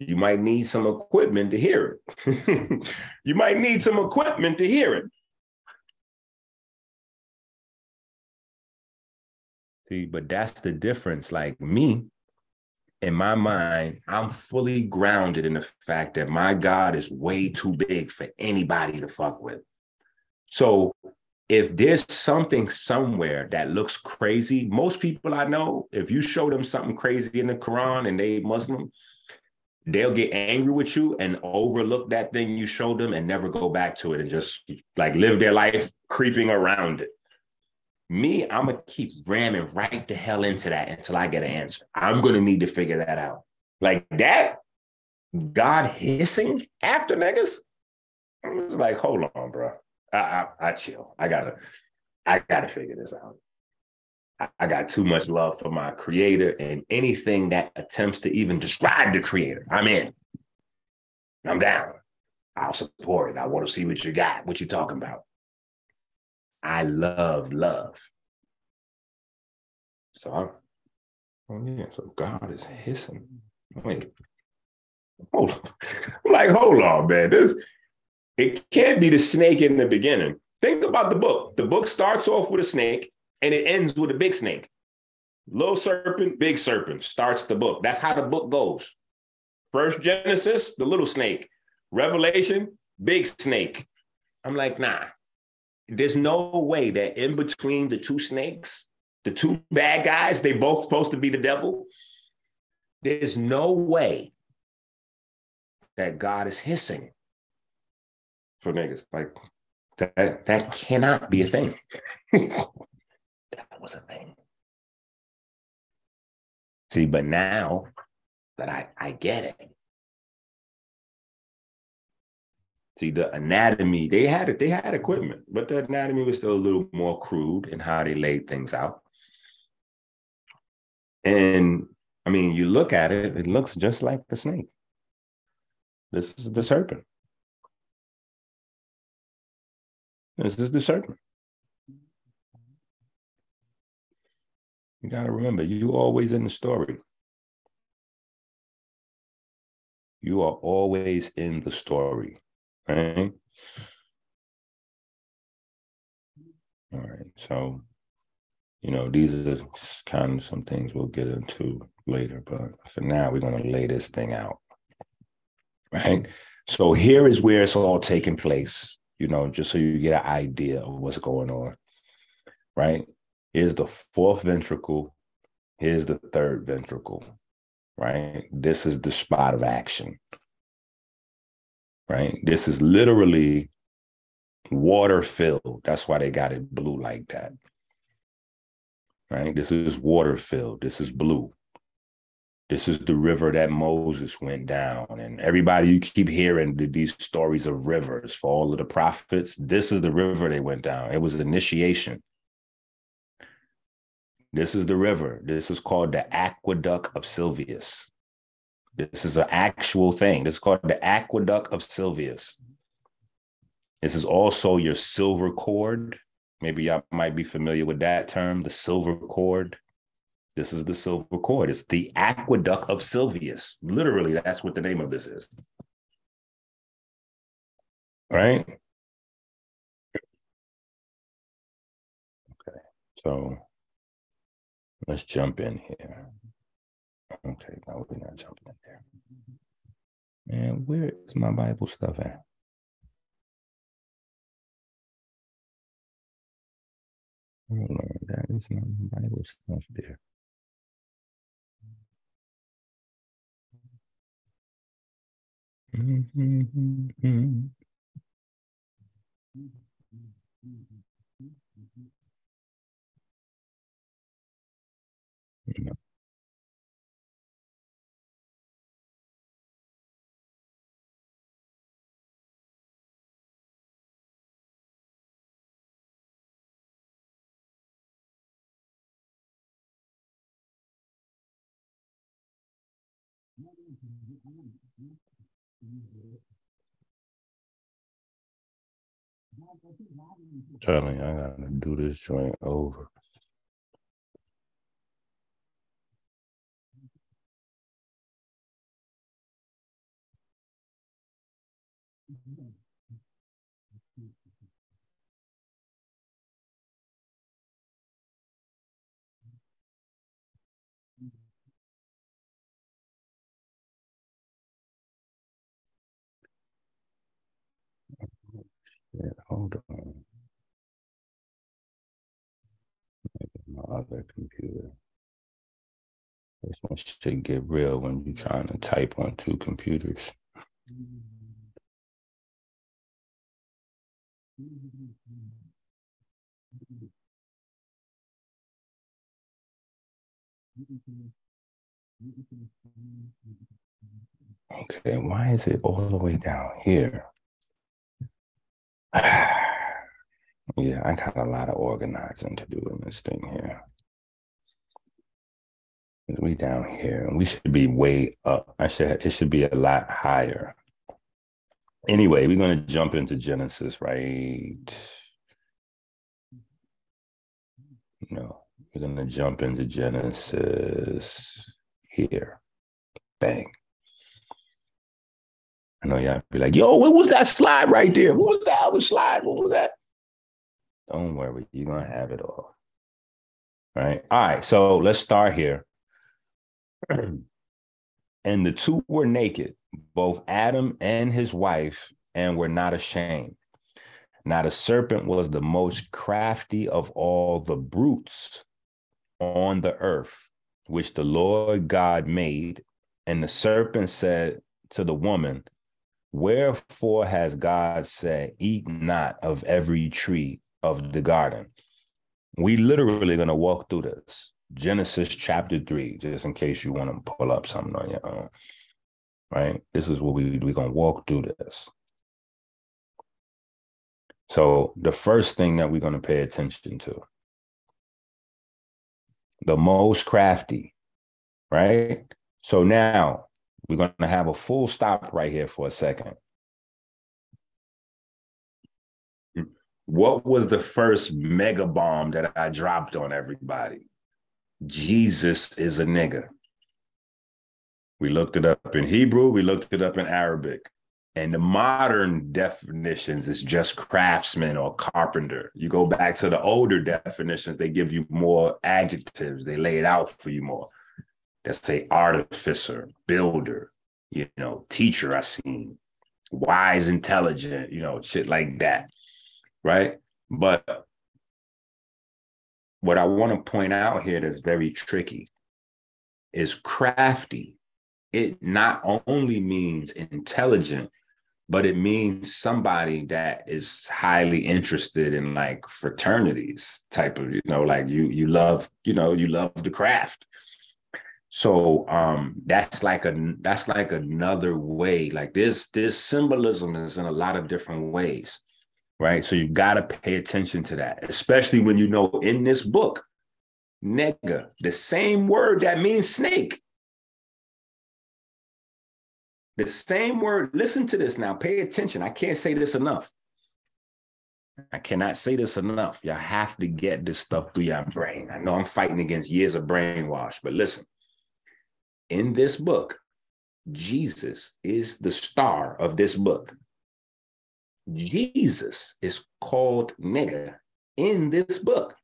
you might need some equipment to hear it. You might need some equipment to hear it. See, but that's the difference. Like me, in my mind, I'm fully grounded in the fact that my God is way too big for anybody to fuck with. So if there's something somewhere that looks crazy, most people I know, if you show them something crazy in the Quran and they Muslim, they'll get angry with you and overlook that thing you showed them and never go back to it and just like live their life creeping around it. Me, I'm going to keep ramming right the hell into that until I get an answer. I'm going to need to figure that out. Like that, God hissing after niggas? I was like, hold on, bro. I chill. I gotta figure this out. I got too much love for my creator, and anything that attempts to even describe the creator, I'm in. I'm down. I'll support it. I want to see what you got, what you talking about. I love love. So God is hissing. Wait. Hold on. Like, hold on, man. It can't be the snake in the beginning. Think about the book. The book starts off with a snake and it ends with a big snake. Little serpent, big serpent starts the book. That's how the book goes. First Genesis, the little snake. Revelation, big snake. I'm like, nah. There's no way that in between the two snakes, the two bad guys, they both supposed to be the devil. There's no way that God is hissing for niggas. Like that cannot be a thing. That was a thing. See, but now that I get it. See, the anatomy, they had equipment, but the anatomy was still a little more crude in how they laid things out. And I mean, you look at it, it looks just like a snake. This is the serpent. This is the serpent. You got to remember, you always in the story. You are always in the story, right? All right, so, you know, these are kind of some things we'll get into later, but for now, we're going to lay this thing out, right? So here is where it's all taking place, you know, just so you get an idea of what's going on, right? Here's the fourth ventricle. Here's the third ventricle, right? This is the spot of action, right? This is literally water filled. That's why they got it blue like that, right? This is water filled. This is blue. This is the river that Moses went down. And everybody, you keep hearing these stories of rivers for all of the prophets. This is the river they went down. It was initiation. This is the river. This is called the Aqueduct of Sylvius. This is an actual thing. This is called the Aqueduct of Sylvius. This is also your silver cord. Maybe y'all might be familiar with that term, the silver cord. This is the silver cord. It's the Aqueduct of Sylvius. Literally, that's what the name of this is. Right? Okay, so let's jump in here. Okay, no, we're not jumping in there. Man, where is my Bible stuff at? Oh, Lord, that is not my Bible stuff there. No. Charlie, I gotta do this joint over. Yeah, hold on. Maybe my other computer. This one should get real when you're trying to type on two computers. Okay, why is it all the way down here? Yeah, I got a lot of organizing to do in this thing here. We down here, and we should be way up. It should be a lot higher. Anyway, we're going to jump into Genesis, right? No, we're going to jump into Genesis here. Bang. I know y'all be like, yo, what was that slide right there? What was that other slide? What was that? Don't worry, you're going to have it all. Right? All right, so let's start here. And the two were naked, both Adam and his wife, and were not ashamed. Now the serpent was the most crafty of all the brutes on the earth, which the Lord God made. And the serpent said to the woman, "Wherefore has God said, eat not of every tree of the garden?" We literally going to walk through this. Genesis chapter 3, just in case you want to pull up something on your own. Right? This is what we're going to walk through this. So the first thing that we're going to pay attention to, the most crafty, right? So now we're going to have a full stop right here for a second. What was the first mega bomb that I dropped on everybody? Jesus is a nigga. We looked it up in Hebrew. We looked it up in Arabic. And the modern definitions is just craftsman or carpenter. You go back to the older definitions, they give you more adjectives. They lay it out for you more. Let's say artificer, builder, teacher I seen, wise, intelligent, shit like that, right? But what I want to point out here that's very tricky is crafty. It not only means intelligent, but it means somebody that is highly interested in like fraternities type of, you love the craft. So that's like another way, like this symbolism is in a lot of different ways, right? So you got to pay attention to that, especially when, in this book, nigga, the same word that means snake. The same word, listen to this now, pay attention. I can't say this enough. I cannot say this enough. Y'all have to get this stuff through your brain. I know I'm fighting against years of brainwash, but listen. In this book, Jesus is the star of this book. Jesus is called nigga in this book.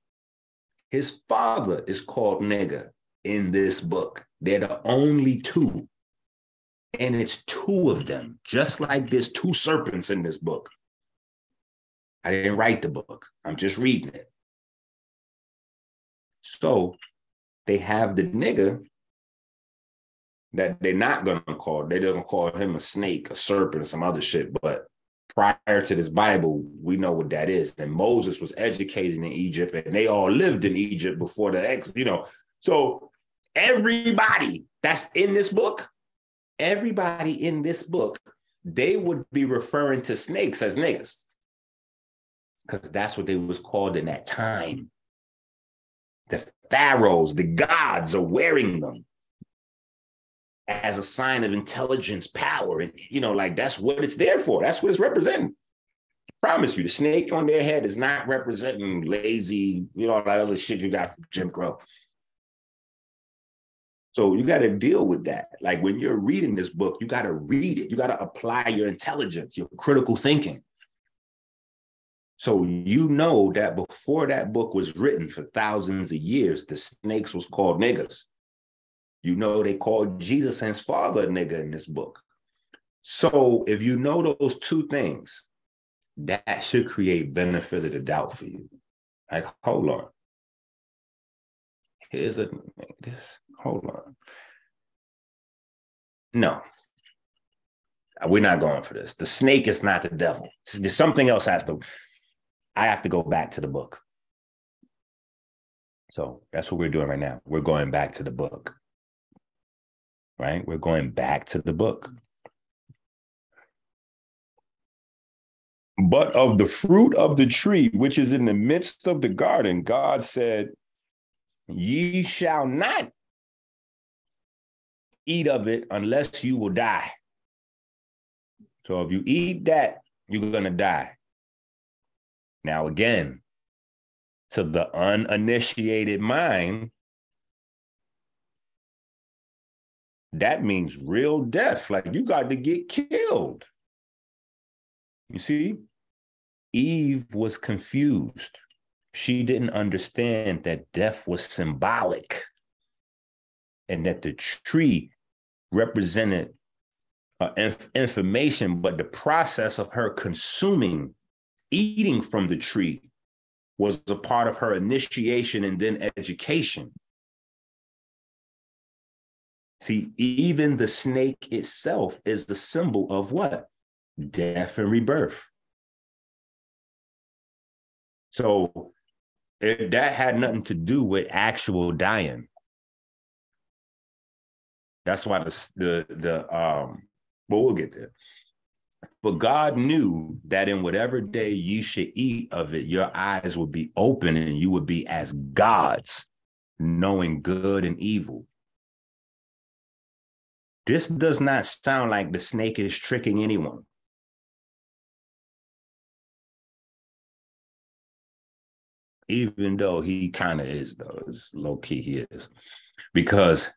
His father is called nigga in this book. They're the only two. And it's two of them, just like there's two serpents in this book. I didn't write the book. I'm just reading it. So they have the nigga that they're not going to call. They're going to call him a snake, a serpent, some other shit. But prior to this Bible, we know what that is. And Moses was educated in Egypt, and they all lived in Egypt before the . So everybody that's in this book, they would be referring to snakes as niggas, because that's what they was called in that time. The pharaohs, the gods are wearing them as a sign of intelligence, power. And, that's what it's there for. That's what it's representing. I promise you, the snake on their head is not representing lazy, all that other shit you got from Jim Crow. So you got to deal with that. Like when you're reading this book, you got to read it. You got to apply your intelligence, your critical thinking. So that before that book was written, for thousands of years, the snakes was called niggas. They called Jesus and his father a nigga in this book. So if you know those two things, that should create benefit of the doubt for you. Like, hold on. Hold on. No, we're not going for this. The snake is not the devil. There's something else I have to go back to the book. So that's what we're doing right now. We're going back to the book, right? We're going back to the book. But of the fruit of the tree, which is in the midst of the garden, God said, "Ye shall not eat of it unless you will die." So if you eat that, you're going to die. Now, again, to the uninitiated mind, that means real death. Like you got to get killed. You see, Eve was confused. She didn't understand that death was symbolic and that the tree represented information, but the process of her eating from the tree was a part of her initiation and then education. See, even the snake itself is the symbol of what? Death and rebirth. So, that had nothing to do with actual dying. That's why but we'll get there. For God knew that in whatever day ye should eat of it, your eyes would be open and you would be as gods, knowing good and evil. This does not sound like the snake is tricking anyone. Even though he kind of is, though. It's low-key he is. Because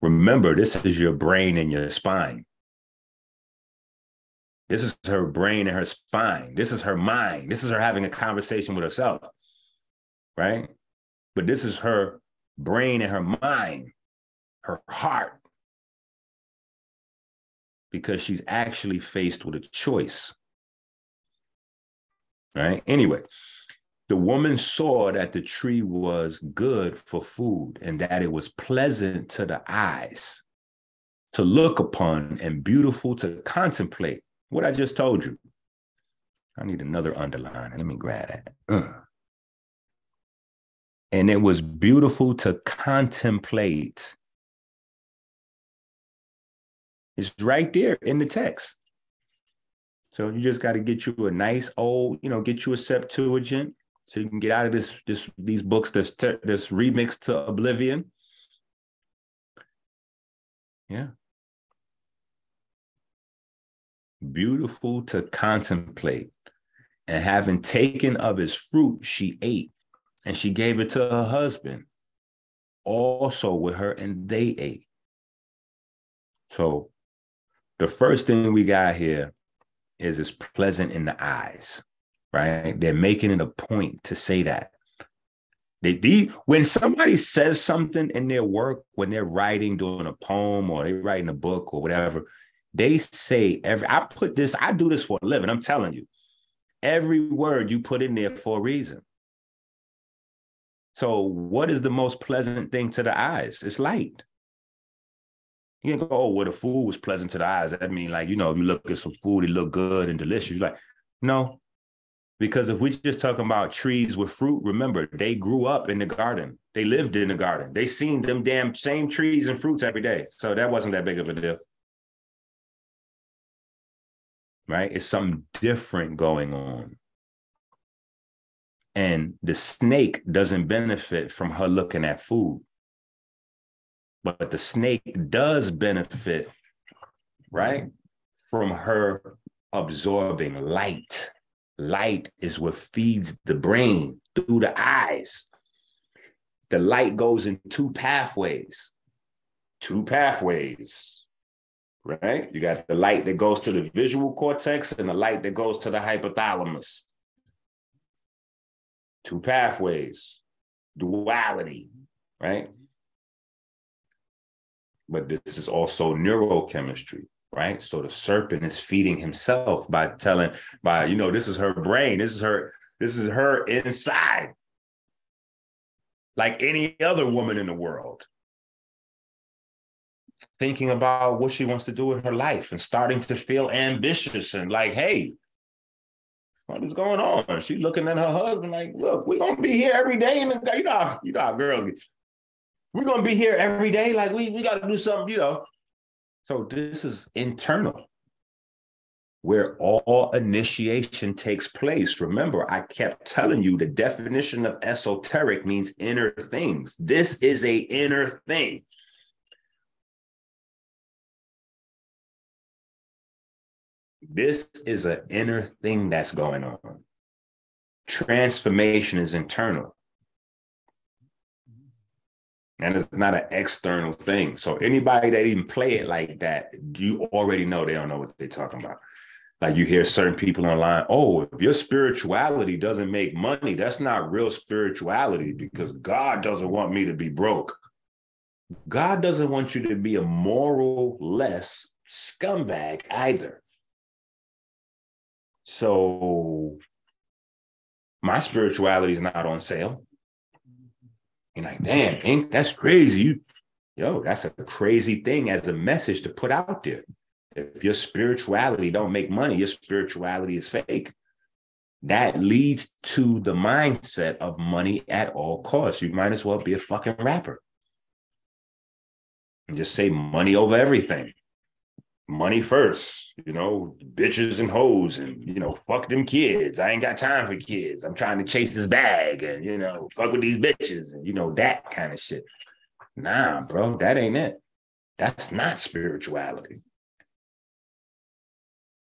remember, this is your brain and your spine. This is her brain and her spine. This is her mind. This is her having a conversation with herself, right? But this is her brain and her mind, her heart. Because she's actually faced with a choice, right? Anyway, the woman saw that the tree was good for food and that it was pleasant to the eyes to look upon and beautiful to contemplate. What I just told you. I need another underline. Let me grab that. And it was beautiful to contemplate. It's right there in the text. So you just got to get you a nice old, get you a Septuagint so you can get out of these books that's remixed to oblivion. Yeah. Beautiful to contemplate. And having taken of his fruit, she ate, and she gave it to her husband also with her, and they ate. So the first thing we got here is it's pleasant in the eyes, right? They're making it a point to say that. When somebody says something in their work, when they're writing, doing a poem, or they're writing a book or whatever, they say I do this for a living. I'm telling you, every word you put in there for a reason. So what is the most pleasant thing to the eyes? It's light. You can go, the food was pleasant to the eyes. That means if you look at some food, it look good and delicious. You're like, no, because if we're just talking about trees with fruit, remember, they grew up in the garden. They lived in the garden. They seen them damn same trees and fruits every day. So that wasn't that big of a deal. Right? It's something different going on. And the snake doesn't benefit from her looking at food. But the snake does benefit, right, from her absorbing light. Light is what feeds the brain through the eyes. The light goes in two pathways. Right? You got the light that goes to the visual cortex and the light that goes to the hypothalamus. Two pathways, duality, right? But this is also neurochemistry, right? So the serpent is feeding himself by this is her brain, this is her inside, like any other woman in the world. Thinking about what she wants to do with her life and starting to feel ambitious and like, hey, what is going on? She's looking at her husband like, look, we're going to be here every day. And you know how girls get. We're going to be here every day. Like we got to do something, So this is internal where all initiation takes place. Remember, I kept telling you the definition of esoteric means inner things. This is an inner thing. This is an inner thing that's going on. Transformation is internal. And it's not an external thing. So anybody that even play it like that, you already know they don't know what they're talking about. Like you hear certain people online, if your spirituality doesn't make money, that's not real spirituality because God doesn't want me to be broke. God doesn't want you to be a moral less scumbag either. So my spirituality is not on sale. You're like, damn, Ink, that's crazy. That's a crazy thing as a message to put out there. If your spirituality don't make money, your spirituality is fake. That leads to the mindset of money at all costs. You might as well be a fucking rapper and just say money over everything. money first, you know, bitches and hoes and, you know, fuck them kids. I ain't got time for kids. I'm trying to chase this bag and, you know, fuck with these bitches and, you know, that kind of shit. Nah, bro, that ain't it. That's not spirituality.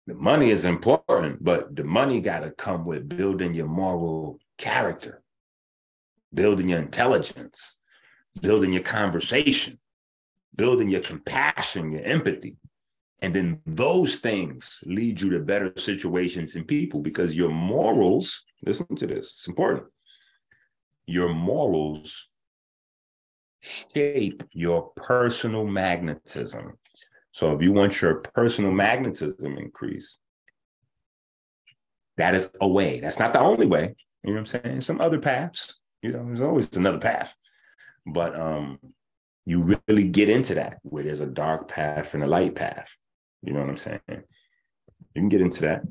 The money is important, but the money got to come with building your moral character, building your intelligence, building your conversation, building your compassion, your empathy. And then those things lead you to better situations and people, because your morals, listen to this, it's important. Your morals shape your personal magnetism. So if you want your personal magnetism increased, that is a way. That's not the only way. You know what I'm saying? Some other paths, you know, there's always another path. But you really get into that where there's a dark path and a light path. You know what I'm saying? You can get into that.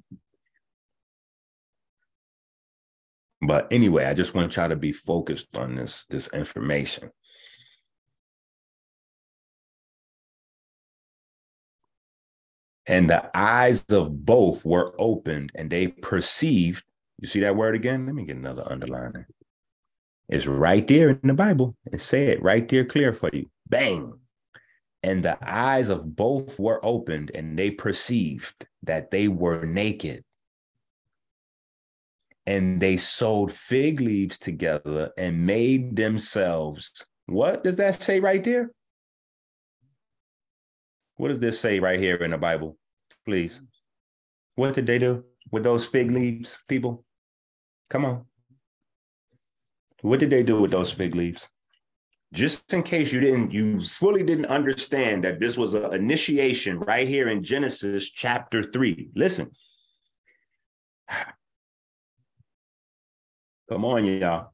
But anyway, I just want y'all to be focused on this information. And the eyes of both were opened, and they perceived. You see that word again? Let me get another underline. It's right there in the Bible. It said right there, clear for you. Bang. And the eyes of both were opened, and they perceived that they were naked. And they sewed fig leaves together and made themselves. What does that say right there? What does this say right here in the Bible? Please. What did they do with those fig leaves, people? Come on. What did they do with those fig leaves? Just in case you fully didn't understand that this was an initiation right here in Genesis chapter 3. Listen. Come on, y'all.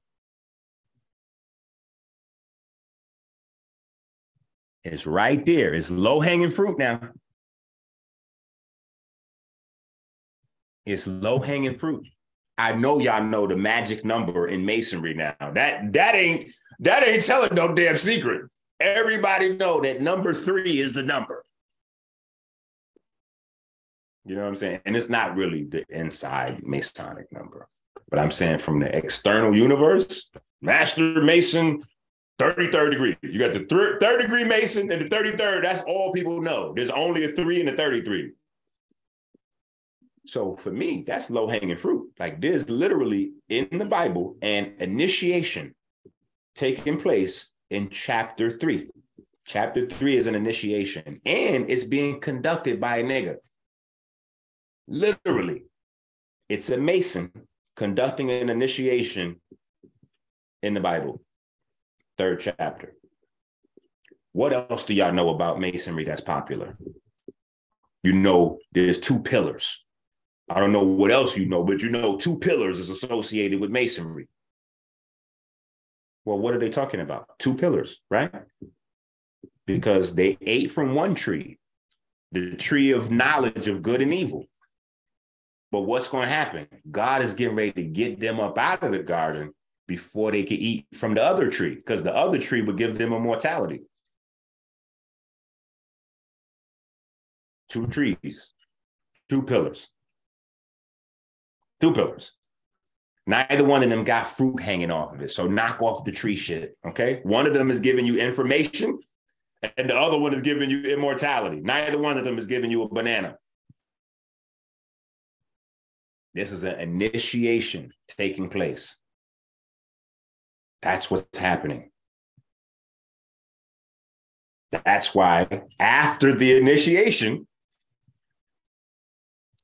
It's right there. It's low-hanging fruit now. It's low-hanging fruit. I know y'all know the magic number in masonry now. That ain't telling no damn secret. Everybody know that number 3 is the number. You know what I'm saying? And it's not really the inside Masonic number. But I'm saying from the external universe, Master Mason, 33rd degree. You got the 3rd degree Mason and the 33rd. That's all people know. There's only a 3 and a 33. So for me, that's low-hanging fruit. Like, there's literally in the Bible an initiation taking place in chapter 3. Chapter 3 is an initiation, and it's being conducted by a nigga. Literally. It's a Mason conducting an initiation in the Bible. 3rd chapter. What else do y'all know about masonry that's popular? You know, there's 2 pillars. I don't know what else you know, but you know 2 pillars is associated with masonry. Well, what are they talking about? 2 pillars, right? Because they ate from one tree, the tree of knowledge of good and evil. But what's going to happen? God is getting ready to get them up out of the garden before they could eat from the other tree, because the other tree would give them immortality. 2 trees, 2 pillars. 2 pillars. Neither one of them got fruit hanging off of it. So knock off the tree shit, okay? One of them is giving you information, and the other one is giving you immortality. Neither one of them is giving you a banana. This is an initiation taking place. That's what's happening. That's why after the initiation,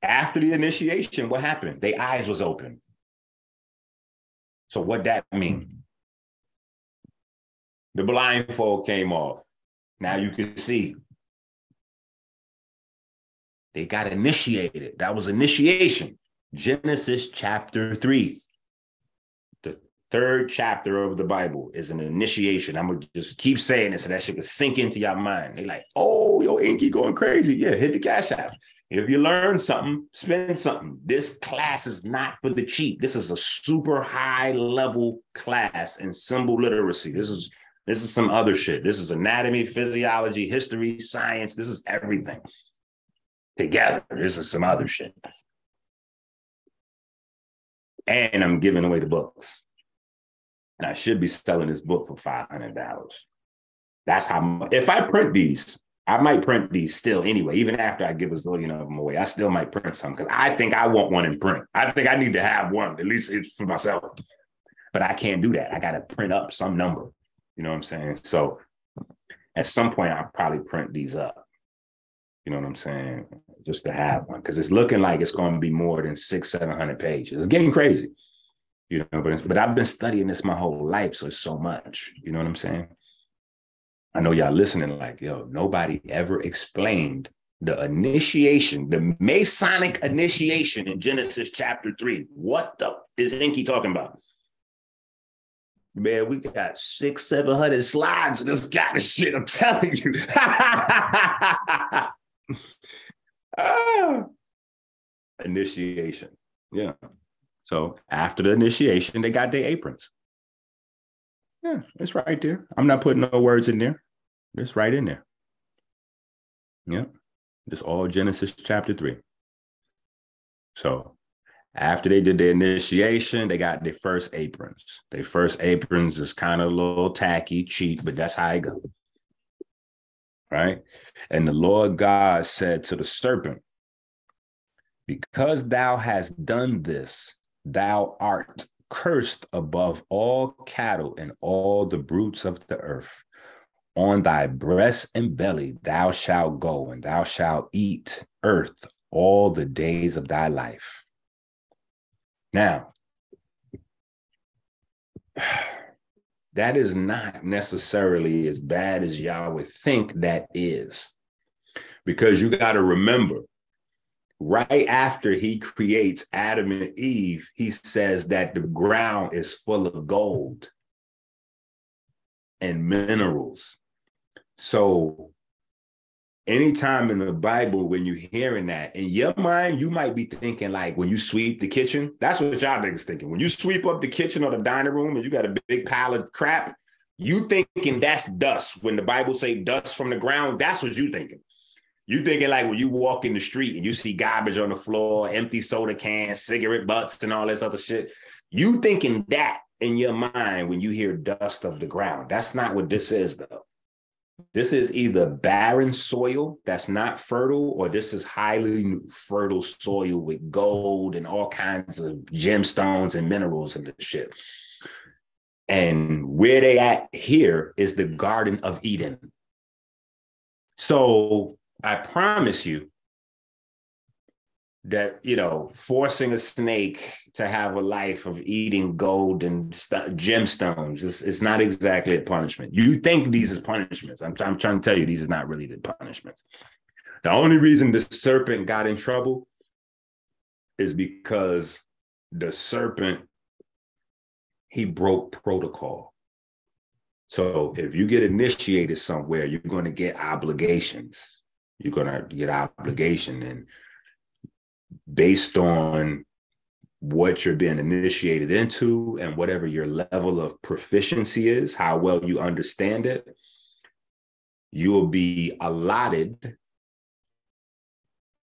what happened? Their eyes was open. So what that mean? The blindfold came off. Now you can see. They got initiated. That was initiation. Genesis chapter 3. The 3rd chapter of the Bible is an initiation. I'm going to just keep saying this so that shit can sink into your mind. They're like, oh, yo, Inky going crazy. Yeah, hit the cash app. If you learn something, spend something. This class is not for the cheap. This is a super high level class in symbol literacy. This is some other shit. This is anatomy, physiology, history, science. This is everything. together. This is some other shit. And I'm giving away the books. And I should be selling this book for $500. That's how much. If I print these, I might print these still anyway, even after I give a zillion of them away. I still might print some because I think I want one in print. I think I need to have one, at least it's for myself. But I can't do that. I got to print up some number. You know what I'm saying? So at some point, I'll probably print these up. You know what I'm saying? Just to have one, because it's looking like it's going to be more than 600-700 pages. It's getting crazy. You know, but I've been studying this my whole life, so it's so much. You know what I'm saying? I know y'all listening like, yo, nobody ever explained the initiation, the Masonic initiation in Genesis chapter 3. What the is Inky talking about? Man, we got 600-700 slides of this kind of shit, I'm telling you. Initiation. Yeah. So after the initiation, they got their aprons. Yeah, it's right there. I'm not putting no words in there. It's right in there. Yeah. It's all Genesis chapter 3. So after they did the initiation, they got their first aprons. Their first aprons is kind of a little tacky, cheap, but that's how it goes. Right? And the Lord God said to the serpent, because thou hast done this, thou art cursed above all cattle and all the brutes of the earth. On thy breast and belly thou shalt go, and thou shalt eat earth all the days of thy life. Now, that is not necessarily as bad as y'all would think that is, because you got to remember, right after he creates Adam and Eve, he says that the ground is full of gold and minerals. So anytime in the Bible, when you're hearing that, in your mind, you might be thinking like when you sweep the kitchen, that's what y'all niggas thinking. When you sweep up the kitchen or the dining room and you got a big pile of crap, you thinking that's dust. When the Bible say dust from the ground, that's what you thinking. You thinking like when you walk in the street and you see garbage on the floor, empty soda cans, cigarette butts, and all this other shit. You thinking that in your mind when you hear dust of the ground. That's not what this is, though. This is either barren soil that's not fertile, or this is highly fertile soil with gold and all kinds of gemstones and minerals and shit. And where they at here is the Garden of Eden. So I promise you that, you know, forcing a snake to have a life of eating gold and gemstones is not exactly a punishment. You think these is punishments. I'm trying to tell you, these is not really the punishments. The only reason the serpent got in trouble is because the serpent, he broke protocol. So if you get initiated somewhere, you're going to get obligations. You're going to get obligation, and based on what you're being initiated into and whatever your level of proficiency is, how well you understand it, you will be allotted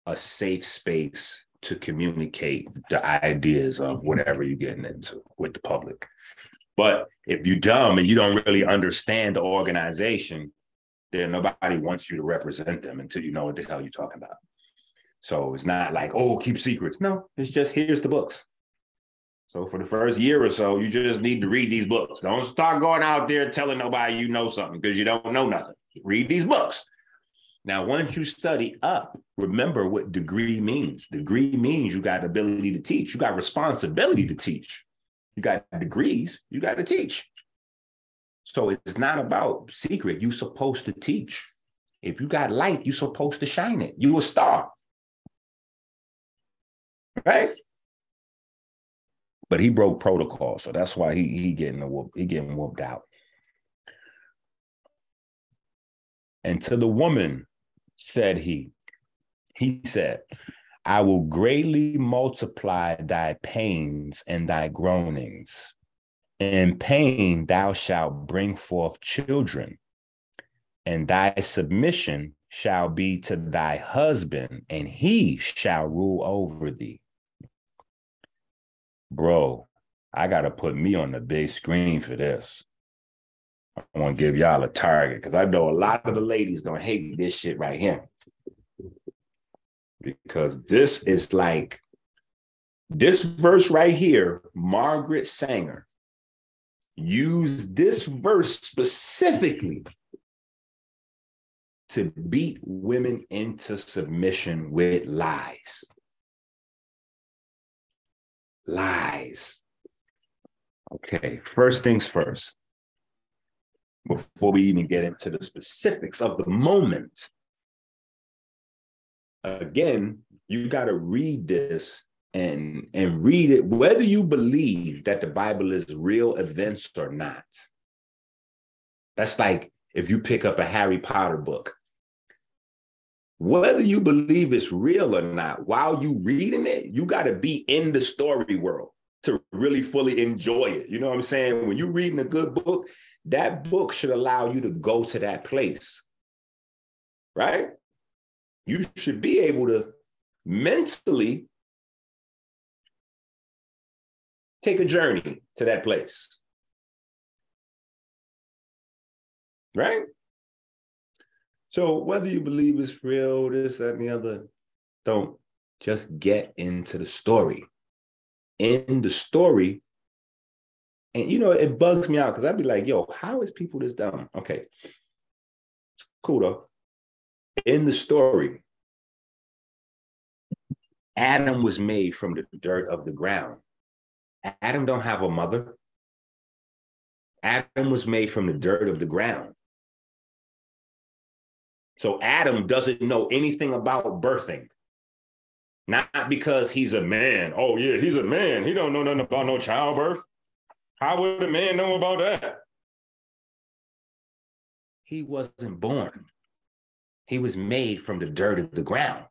a safe space to communicate the ideas of whatever you're getting into with the public. But if you're dumb and you don't really understand the organization, then nobody wants you to represent them until you know what the hell you're talking about. So it's not like, oh, keep secrets. No, it's just, here's the books. So for the first year or so, you just need to read these books. Don't start going out there telling nobody you know something, because you don't know nothing. Read these books. Now, once you study up, remember what degree means. Degree means you got ability to teach. You got responsibility to teach. You got degrees. You got to teach. So it's not about secret. You're supposed to teach. If you got light, you're supposed to shine it. You a star. Right, but he broke protocol, so that's why he getting whooped out. And to the woman said he said, I will greatly multiply thy pains and thy groanings. In pain thou shalt bring forth children, and thy submission shall be to thy husband, and he shall rule over thee. Bro, I got to put me on the big screen for this. I want to give y'all a target, because I know a lot of the ladies going to hate this shit right here. Because this is like, this verse right here, Margaret Sanger used this verse specifically to beat women into submission with lies. Lies. Okay, first things first. Before we even get into the specifics of the moment, again, you got to read this and read it, whether you believe that the Bible is real events or not. That's like if you pick up a Harry Potter book. Whether you believe it's real or not, while you reading it, you got to be in the story world to really fully enjoy it. You know what I'm saying? When you're reading a good book, that book should allow you to go to that place, right? You should be able to mentally take a journey to that place, right? So whether you believe it's real, this, that, and the other, don't just get into the story. In the story, and, you know, it bugs me out because I'd be like, yo, how is people this dumb? Okay. It's cool, though. In the story, Adam was made from the dirt of the ground. Adam don't have a mother. Adam was made from the dirt of the ground. So Adam doesn't know anything about birthing. Not because he's a man. Oh, yeah, he's a man. He don't know nothing about no childbirth. How would a man know about that? He wasn't born. He was made from the dirt of the ground.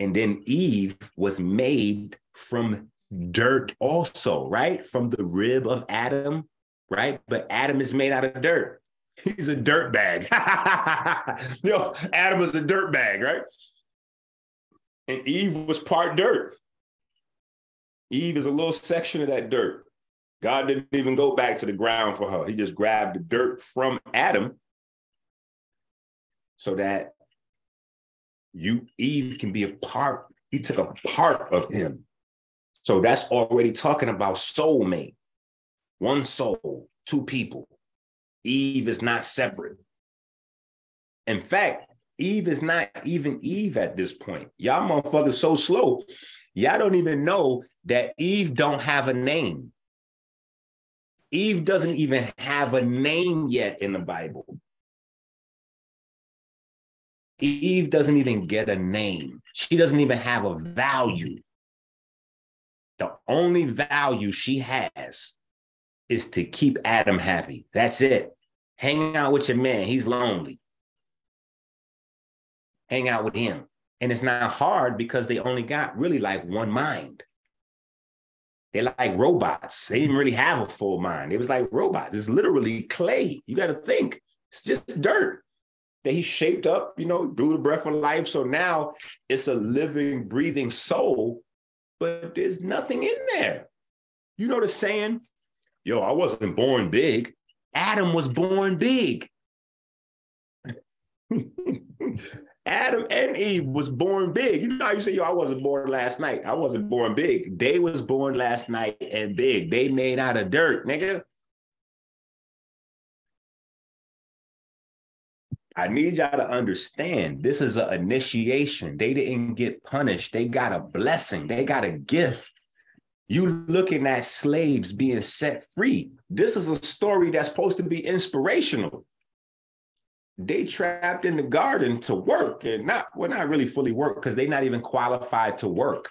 And then Eve was made from dirt also, right? From the rib of Adam, right? But Adam is made out of dirt. He's a dirt bag. Yo, Adam was a dirt bag, right? And Eve was part dirt. Eve is a little section of that dirt. God didn't even go back to the ground for her. He just grabbed the dirt from Adam so that Eve can be a part. He took a part of him. So that's already talking about soulmate. One soul, two people. Eve is not separate. In fact, Eve is not even Eve at this point. Y'all motherfuckers so slow. Y'all don't even know that Eve don't have a name. Eve doesn't even have a name yet in the Bible. Eve doesn't even get a name. She doesn't even have a value. The only value she has is to keep Adam happy. That's it. Hang out with your man. He's lonely. Hang out with him. And it's not hard because they only got really like one mind. They're like robots. They didn't really have a full mind. It was like robots. It's literally clay. You got to think. It's just dirt that he shaped up, you know, blew the breath of life. So now it's a living, breathing soul, but there's nothing in there. You know the saying, yo, I wasn't born big. Adam was born big. Adam and Eve was born big. You know how you say, yo, I wasn't born last night. I wasn't born big. They was born last night and big. They made out of dirt, nigga. I need y'all to understand, this is an initiation. They didn't get punished. They got a blessing. They got a gift. You looking at slaves being set free. This is a story that's supposed to be inspirational. They trapped in the garden to work and not really fully work because they're not even qualified to work.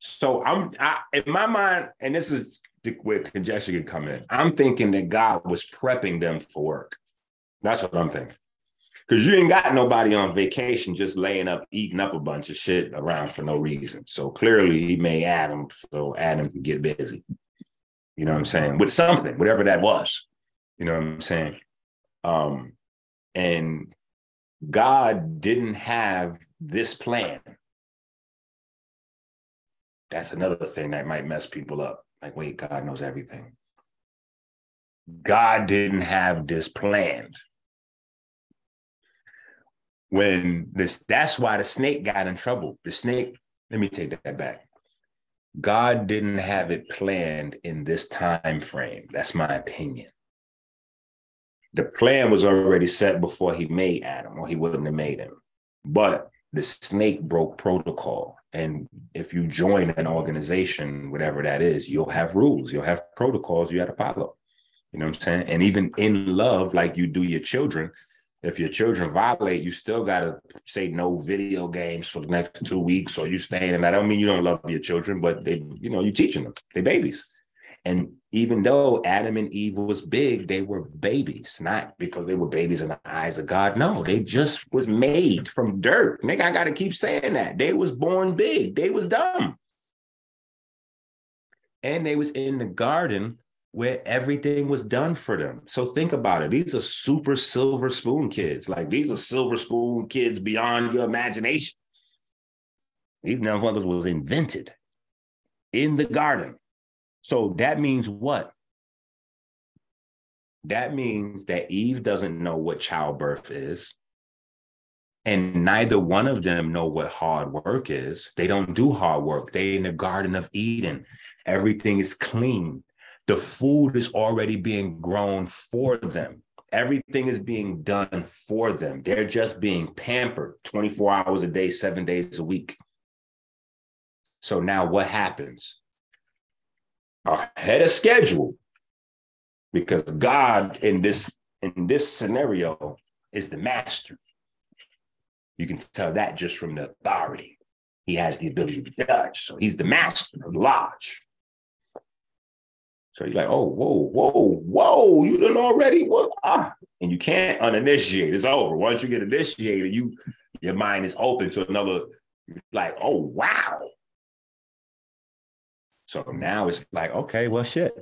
So I in my mind, and this is where conjecture can come in, I'm thinking that God was prepping them for work. That's what I'm thinking. Because you ain't got nobody on vacation just laying up, eating up a bunch of shit around for no reason. So clearly he made Adam so Adam could get busy. You know what I'm saying? With something, whatever that was. You know what I'm saying? And God didn't have this plan. That's another thing that might mess people up. Like, wait, God knows everything. God didn't have this planned. That's why the snake got in trouble. The snake, let me take that back. God didn't have it planned in this time frame. That's my opinion. The plan was already set before he made Adam, or he wouldn't have made him. But the snake broke protocol. And if you join an organization, whatever that is, you'll have rules, you'll have protocols you have to follow. You know what I'm saying? And even in love, like you do your children, if your children violate, you still got to say no video games for the next 2 weeks, or you staying. And I don't mean you don't love your children, but they, you know, you're teaching them. They're babies. And even though Adam and Eve was big, they were babies, not because they were babies in the eyes of God. No, they just was made from dirt. Nigga, I got to keep saying that. They was born big. They was dumb. And they was in the garden where everything was done for them. So think about it. These are super silver spoon kids. Like, these are silver spoon kids beyond your imagination. These motherfuckers was invented in the garden. So that means what? That means that Eve doesn't know what childbirth is. And neither one of them know what hard work is. They don't do hard work. They in the Garden of Eden. Everything is clean. The food is already being grown for them. Everything is being done for them. They're just being pampered 24 hours a day, 7 days a week. So now what happens? Ahead of schedule, because God in this scenario is the master. You can tell that just from the authority. He has the ability to judge. So he's the master of the lodge. So you're like, oh, whoa, you done already? What? Ah. And you can't uninitiate. It's over. Once you get initiated, your mind is open to another, like, oh, wow. So now it's like, okay, well, shit.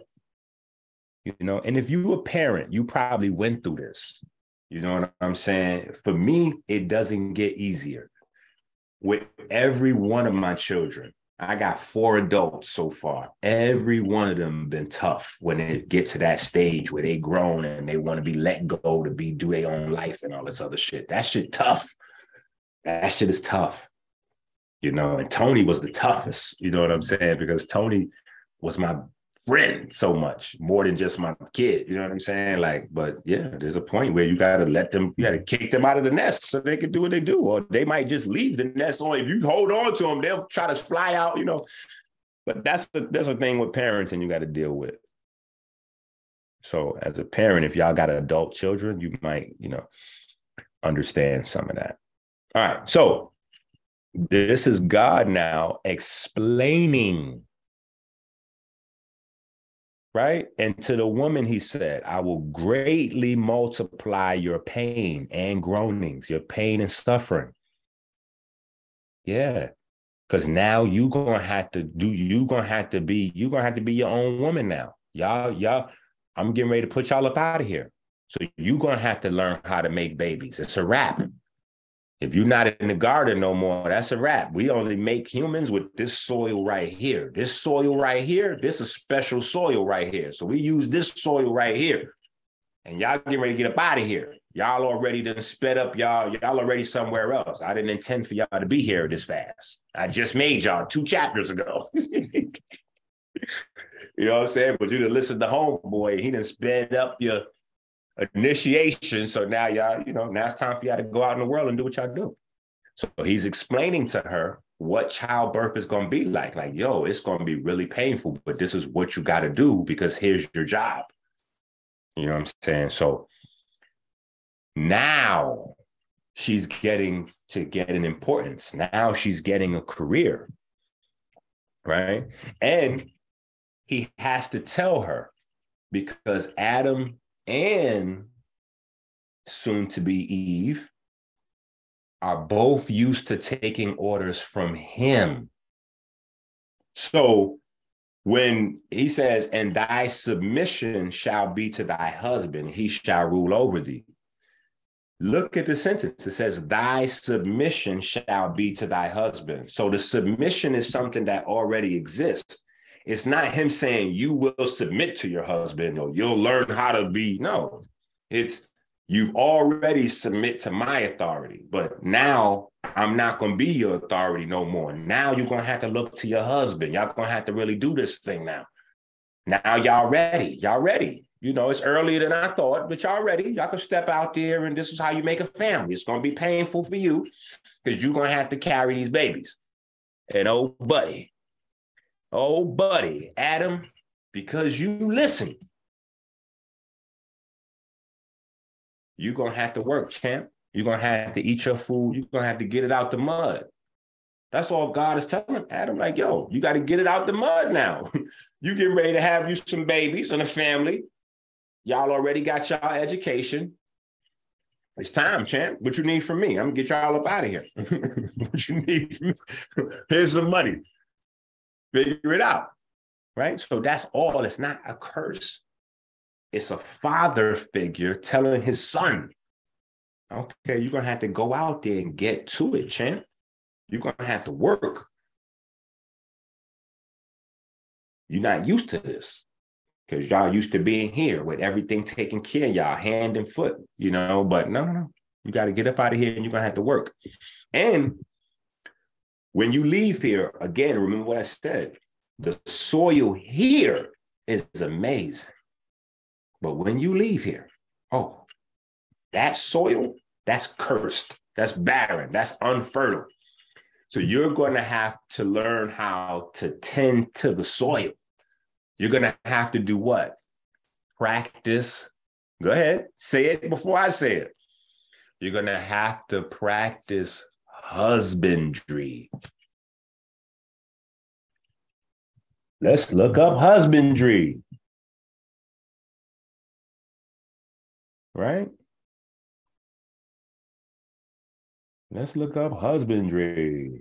You know, and if you were a parent, you probably went through this. You know what I'm saying? For me, it doesn't get easier. With every one of my children, I got 4 adults so far. Every one of them been tough when it gets to that stage where they grown and they want to be let go to be do their own life and all this other shit. That shit tough. That shit is tough. You know, and Tony was the toughest, you know what I'm saying? Because Tony was my friend so much, more than just my kid, you know what I'm saying? Like, but yeah, there's a point where you got to let them, you got to kick them out of the nest so they can do what they do. Or they might just leave the nest on. If you hold on to them, they'll try to fly out, you know. But that's the thing with parenting you got to deal with. So as a parent, if y'all got adult children, you might, you know, understand some of that. All right, so this is God now explaining, right? And to the woman, he said, I will greatly multiply your pain and groanings, your pain and suffering. Yeah, because now you're going to have to be your own woman now. Y'all, I'm getting ready to put y'all up out of here. So you're going to have to learn how to make babies. It's a wrap. If you're not in the garden no more, that's a wrap. We only make humans with this soil right here. This soil right here, this is special soil right here. So we use this soil right here. And y'all get ready to get up out of here. Y'all already done sped up. Y'all already somewhere else. I didn't intend for y'all to be here this fast. I just made y'all 2 chapters ago. You know what I'm saying? But you done listened to homeboy. He done sped up your initiation. So now y'all, you know, now it's time for y'all to go out in the world and do what y'all do. So he's explaining to her what childbirth is going to be like. Like, yo, it's going to be really painful, but this is what you got to do because here's your job. You know what I'm saying? So now she's getting to get an importance. Now she's getting a career, right? And he has to tell her because Adam and soon to be Eve are both used to taking orders from him. So when he says, and thy submission shall be to thy husband, he shall rule over thee. Look at the sentence. It says, thy submission shall be to thy husband. So the submission is something that already exists. It's not him saying you will submit to your husband or you'll learn how to be. No, it's you've already submit to my authority, but now I'm not going to be your authority no more. Now you're going to have to look to your husband. Y'all going to have to really do this thing now. Now y'all ready. Y'all ready. You know, it's earlier than I thought, but y'all ready. Y'all can step out there, and this is how you make a family. It's going to be painful for you because you're going to have to carry these babies. And oh, buddy, Adam, because you listen, you're going to have to work, champ. You're going to have to eat your food. You're going to have to get it out the mud. That's all God is telling Adam, like, yo, you got to get it out the mud now. You getting ready to have you some babies and a family. Y'all already got y'all education. It's time, champ. What you need from me? I'm going to get y'all up out of here. What you need from me? Here's some money. Figure it out, right? So that's all. It's not a curse. It's a father figure telling his son, okay, you're going to have to go out there and get to it, champ. You're going to have to work. You're not used to this because y'all used to being here with everything taken care of y'all, hand and foot, you know, but no. You got to get up out of here and you're going to have to work. And when you leave here, again, remember what I said, the soil here is amazing. But when you leave here, oh, that soil, that's cursed, that's barren, that's unfertile. So you're going to have to learn how to tend to the soil. You're going to have to do what? Practice. Go ahead. Say it before I say it. You're going to have to practice husbandry. Let's look up husbandry. Right? Let's look up husbandry.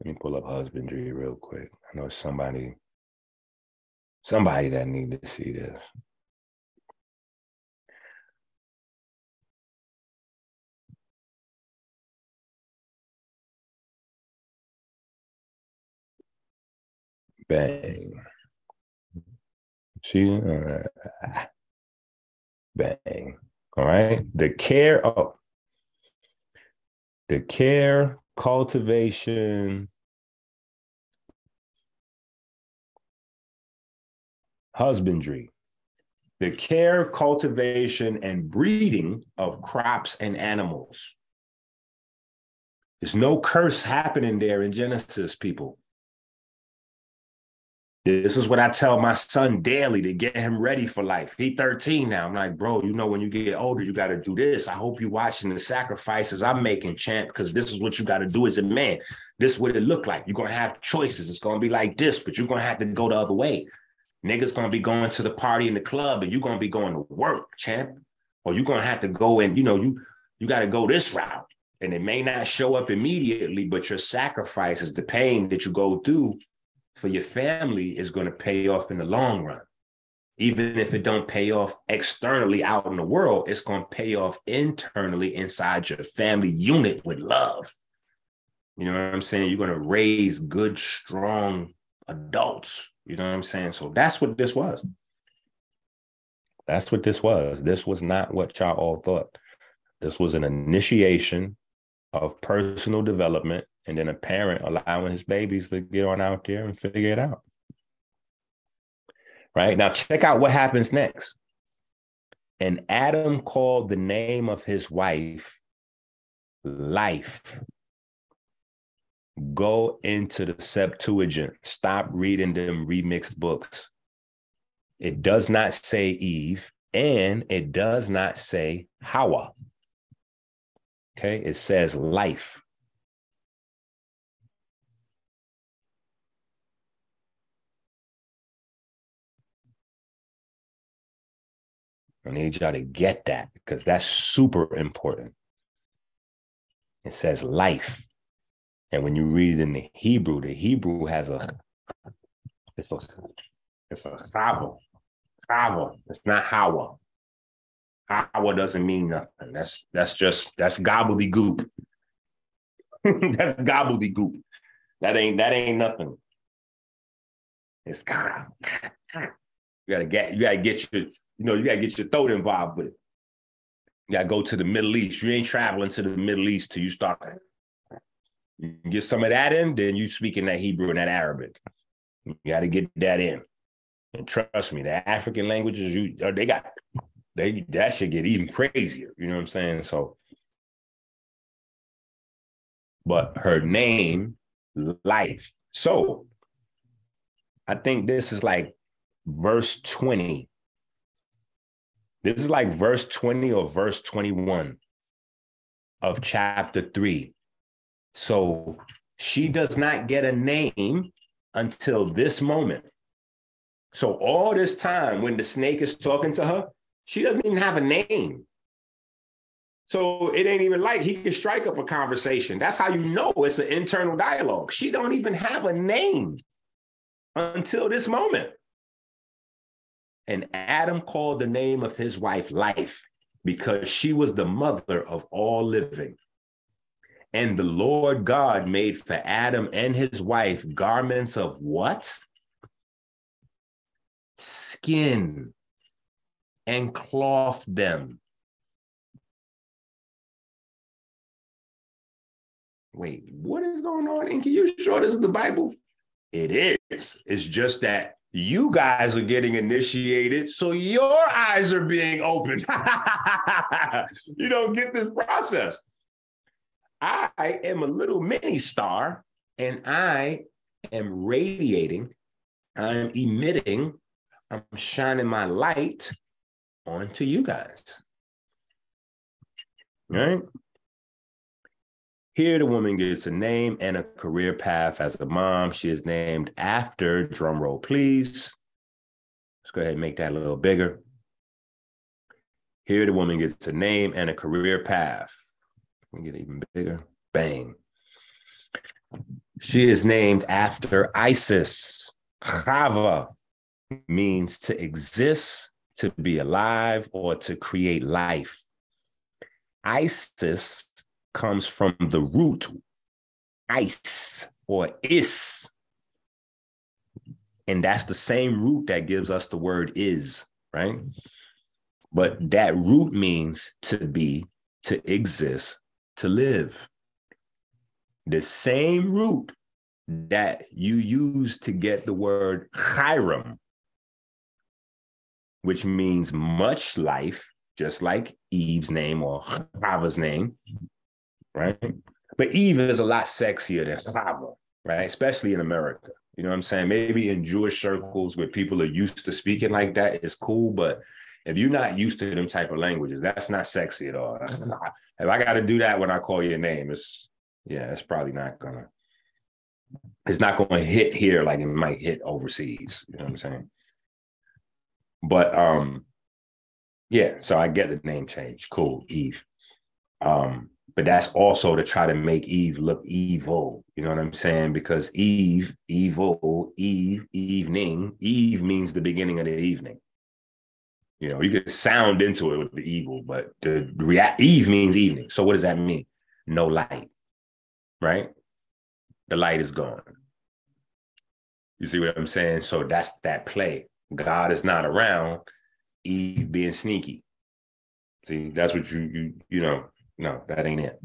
Let me pull up husbandry real quick. I know somebody that needs to see this. Bang. See? Bang. All right. The care, cultivation, husbandry, the care, cultivation, and breeding of crops and animals. There's no curse happening there in Genesis, people. This is what I tell my son daily to get him ready for life. He's 13 now. I'm like, bro, you know, when you get older, you got to do this. I hope you're watching the sacrifices I'm making, champ, because this is what you got to do as a man. This is what it look like. You're going to have choices. It's going to be like this, but you're going to have to go the other way. Niggas going to be going to the party in the club, and you're going to be going to work, champ. Or you're going to have to go and, you know, you got to go this route. And it may not show up immediately, but your sacrifices, the pain that you go through, for your family is going to pay off in the long run. Even if it don't pay off externally out in the world, it's going to pay off internally inside your family unit with love. You know what I'm saying? You're going to raise good, strong adults. You know what I'm saying? So that's what this was. That's what this was. This was not what y'all all thought. This was an initiation of personal development, and then a parent allowing his babies to get on out there and figure it out. Right? Now check out what happens next. And Adam called the name of his wife Life. Go into the Septuagint. Stop reading them remixed books. It does not say Eve, and it does not say Hawa. Okay? It says Life. I need y'all to get that because that's super important. It says life. And when you read it in the Hebrew has it's a chava. It's not hawa. Hour doesn't mean nothing. That's gobbledygook. That's gobbledygook. That ain't nothing. It's kind of you gotta get your throat involved with it. You gotta go to the Middle East. You ain't traveling to the Middle East till you start. You get some of that in, then you speaking that Hebrew and that Arabic. You gotta get that in. And trust me, the African languages, that should get even crazier. You know what I'm saying? So, but her name, life. So I think this is like verse 20. This is like verse 20 or verse 21 of chapter 3. So she does not get a name until this moment. So all this time when the snake is talking to her, she doesn't even have a name. So it ain't even like he can strike up a conversation. That's how you know it's an internal dialogue. She don't even have a name until this moment. And Adam called the name of his wife Life, because she was the mother of all living. And the Lord God made for Adam and his wife garments of what? Skin, and clothed them. Wait, what is going on? Inky, you sure this is the Bible? It is. It's just that you guys are getting initiated, so your eyes are being opened. You don't get this process. I am a little mini star, and I am radiating, I'm emitting, I'm shining my light onto you guys. All right. Here the woman gets a name and a career path as a mom. She is named after, drum roll please. Let's go ahead and make that a little bigger. Here the woman gets a name and a career path. Let me get it even bigger. Bang. She is named after Isis. Chava means to exist, to be alive, or to create life. Isis comes from the root ice or is. And that's the same root that gives us the word is, right? But that root means to be, to exist, to live. The same root that you use to get the word chiram, which means much life, just like Eve's name or Chava's name. Right? But Eve is a lot sexier than Saba, right? Especially in America. You know what I'm saying? Maybe in Jewish circles where people are used to speaking like that, it's cool. But if you're not used to them type of languages, that's not sexy at all. If I got to do that when I call your name, it's probably not going to hit here like it might hit overseas. You know what I'm saying? But, so I get the name change. Cool, Eve. But that's also to try to make Eve look evil. You know what I'm saying? Because Eve, evil, Eve, evening. Eve means the beginning of the evening. You know, you could sound into it with the evil, but Eve means evening. So what does that mean? No light, right? The light is gone. You see what I'm saying? So that's that play. God is not around. Eve being sneaky. See, that's what you know. No, that ain't it.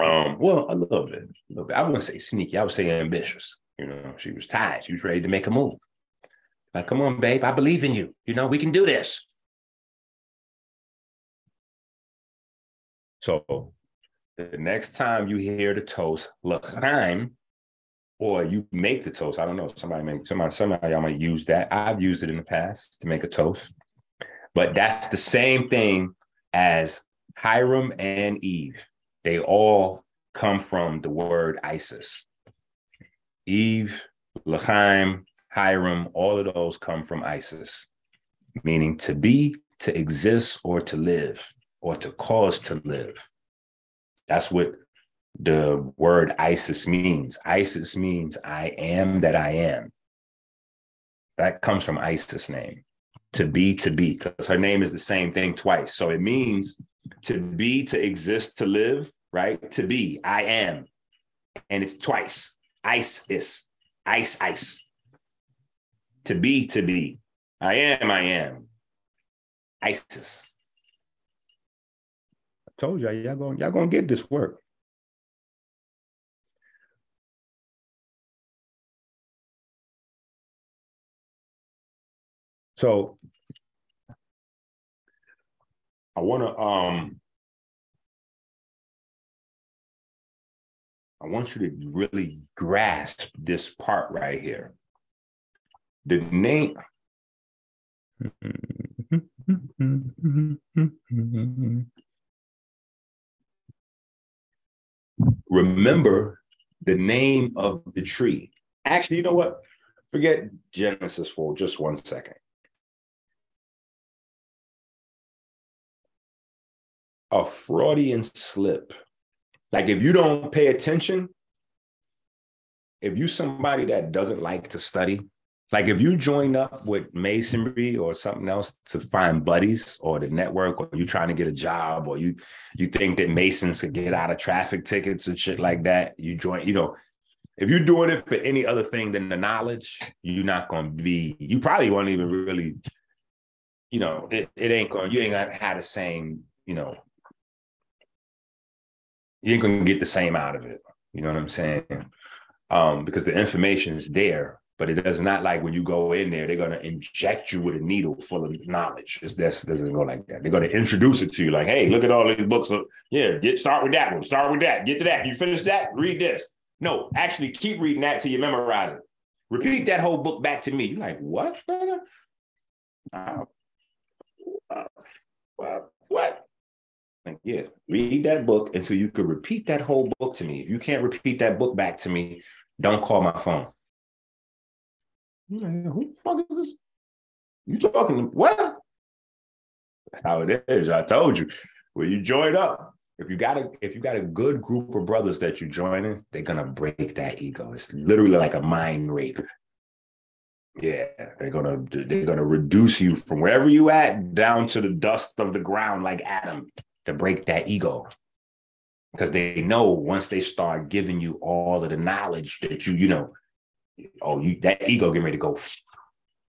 A little bit. I wouldn't say sneaky. I would say ambitious. You know, she was tired. She was ready to make a move. Like, come on, babe. I believe in you. You know, we can do this. So the next time you hear the toast, l'chaim, or you make the toast, I don't know. Somebody, y'all might use that. I've used it in the past to make a toast. But that's the same thing as Hiram and Eve. They all come from the word Isis. Eve, L'chaim, Hiram, all of those come from Isis, meaning to be, to exist, or to live, or to cause to live. That's what the word Isis means. Isis means I am that I am. That comes from Isis' name. to be, because her name is the same thing twice. So it means to be, to exist, to live, right? To be, I am. And it's twice. Ice is, ice, ice. To be, to be. I am, I am. Isis. I told y'all, y'all gonna get this work. So I want to, I want you to really grasp this part right here. The name. Remember the name of the tree. Actually, you know what? Forget Genesis for just 1 second. A Freudian slip. Like if you don't pay attention, if you somebody that doesn't like to study, like if you join up with masonry or something else to find buddies or the network, or you trying to get a job, or you think that masons could get out of traffic tickets and shit like that, you join, you know, if you're doing it for any other thing than the knowledge, you're not going to be, you probably won't even really, you know, it ain't going, you ain't going to have the same, you know, you ain't gonna get the same out of it. You know what I'm saying? Because the information is there, but it does not, like when you go in there, they're gonna inject you with a needle full of knowledge. It doesn't go like that. They're gonna introduce it to you, like, hey, look at all these books. Yeah, start with that one, start with that, get to that. You finish that, read this. No, actually keep reading that till you memorize it. Repeat that whole book back to me. You're like, what? What? Like, yeah, read that book until you can repeat that whole book to me. If you can't repeat that book back to me, don't call my phone. Who the fuck is this? You talking to what? That's how it is. I told you. When you join up, if you got a good group of brothers that you join in, they're gonna break that ego. It's literally like a mind rape. Yeah, they're gonna reduce you from wherever you at down to the dust of the ground like Adam, to break that ego. Because they know once they start giving you all of the knowledge that you know, that ego getting ready to go.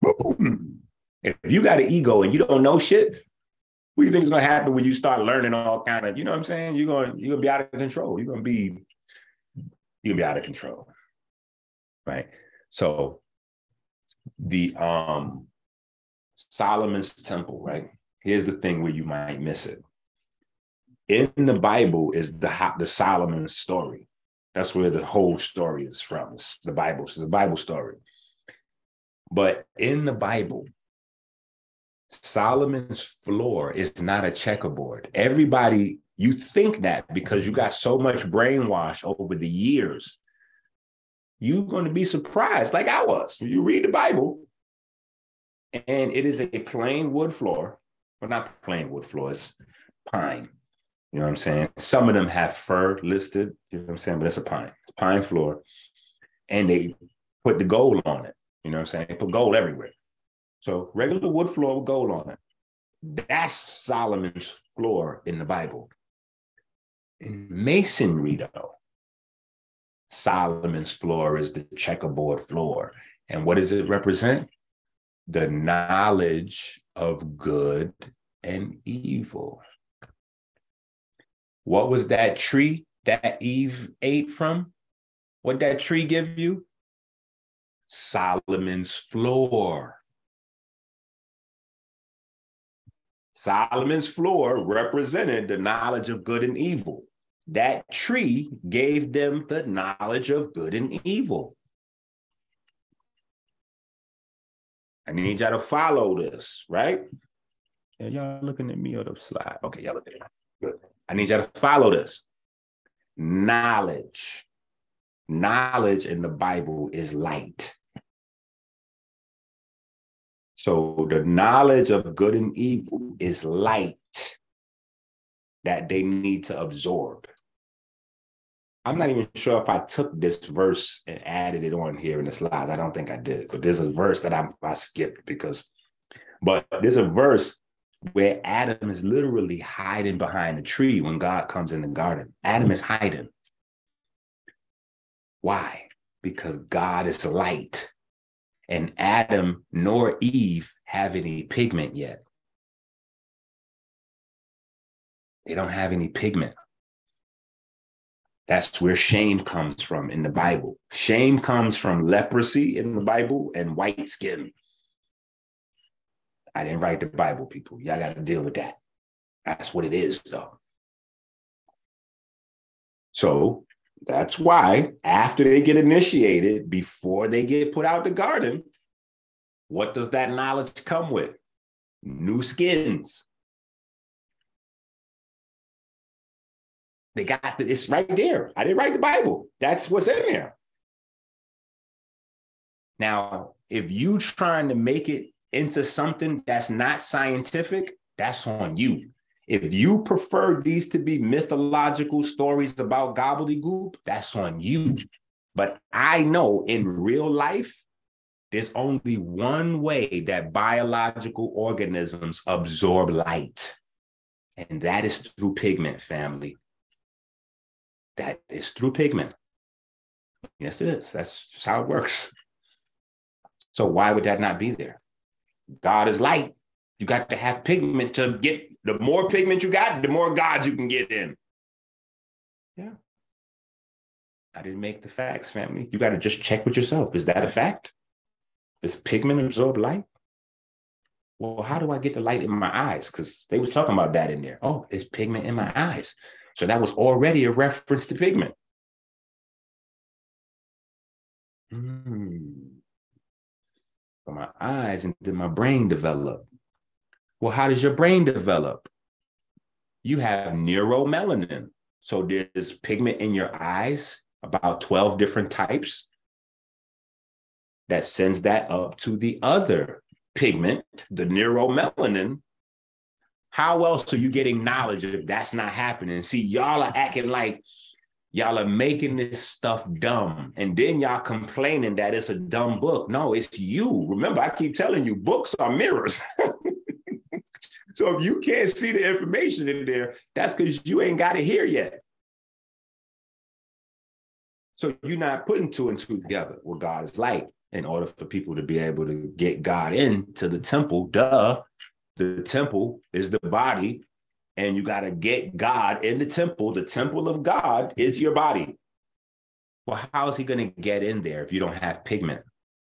Boom. If you got an ego and you don't know shit, what do you think is gonna happen when you start learning all kind of, you know what I'm saying? You're gonna be out of control. You're gonna be out of control. Right? So the Solomon's Temple, right? Here's the thing where you might miss it. In the Bible is the Solomon story. That's where the whole story is from. It's the Bible. It's the Bible story. But in the Bible, Solomon's floor is not a checkerboard. Everybody, you think that because you got so much brainwashed over the years. You're going to be surprised, like I was. You read the Bible, and it is a plain wood floor. Well, not plain wood floor, it's pine. You know what I'm saying? Some of them have fir listed, you know what I'm saying? But it's a pine. It's a pine floor. And they put the gold on it. You know what I'm saying? They put gold everywhere. So regular wood floor with gold on it. That's Solomon's floor in the Bible. In masonry, though, Solomon's floor is the checkerboard floor. And what does it represent? The knowledge of good and evil. What was that tree that Eve ate from? What did that tree give you? Solomon's floor. Solomon's floor represented the knowledge of good and evil. That tree gave them the knowledge of good and evil. I need y'all to follow this, right? And y'all looking at me or the slide? Okay, y'all looking at me. Good. I need y'all to follow this. Knowledge. Knowledge in the Bible is light. So the knowledge of good and evil is light that they need to absorb. I'm not even sure if I took this verse and added it on here in the slides. I don't think I did, but there's a verse that I skipped because But there's a verse where Adam is literally hiding behind a tree when God comes in the garden. Adam is hiding. Why? Because God is light. And Adam nor Eve have any pigment yet. They don't have any pigment. That's where shame comes from in the Bible. Shame comes from leprosy in the Bible and white skin. I didn't write the Bible, people. Y'all got to deal with that. That's what it is, though. So that's why after they get initiated, before they get put out the garden, what does that knowledge come with? New skins. They got the, it's right there. I didn't write the Bible. That's what's in there. Now, if you trying to make it into something that's not scientific, that's on you. If you prefer these to be mythological stories about gobbledygook, that's on you. But I know in real life, there's only one way that biological organisms absorb light. And that is through pigment, family. That is through pigment. Yes, it is. That's just how it works. So why would that not be there? God is light. You got to have pigment to get, the more pigment you got, the more God you can get in. Yeah. I didn't make the facts, family. You got to just check with yourself. Is that a fact? Does pigment absorb light? Well, how do I get the light in my eyes? Because they was talking about that in there. Oh, it's pigment in my eyes. So that was already a reference to pigment. But my eyes, and did my brain develop? Well, how does your brain develop? You have neuromelanin. So there's pigment in your eyes, about 12 different types, that sends that up to the other pigment, the neuromelanin. How else are you getting knowledge if that's not happening? See, y'all are acting like y'all are making this stuff dumb. And then y'all complaining that it's a dumb book. No, it's you. Remember, I keep telling you, books are mirrors. So if you can't see the information in there, that's because you ain't got it here yet. So you're not putting two and two together. Well, God is light. In order for people to be able to get God into the temple, duh. The temple is the body, and you got to get God in the temple. The temple of God is your body. Well, how is he going to get in there if you don't have pigment?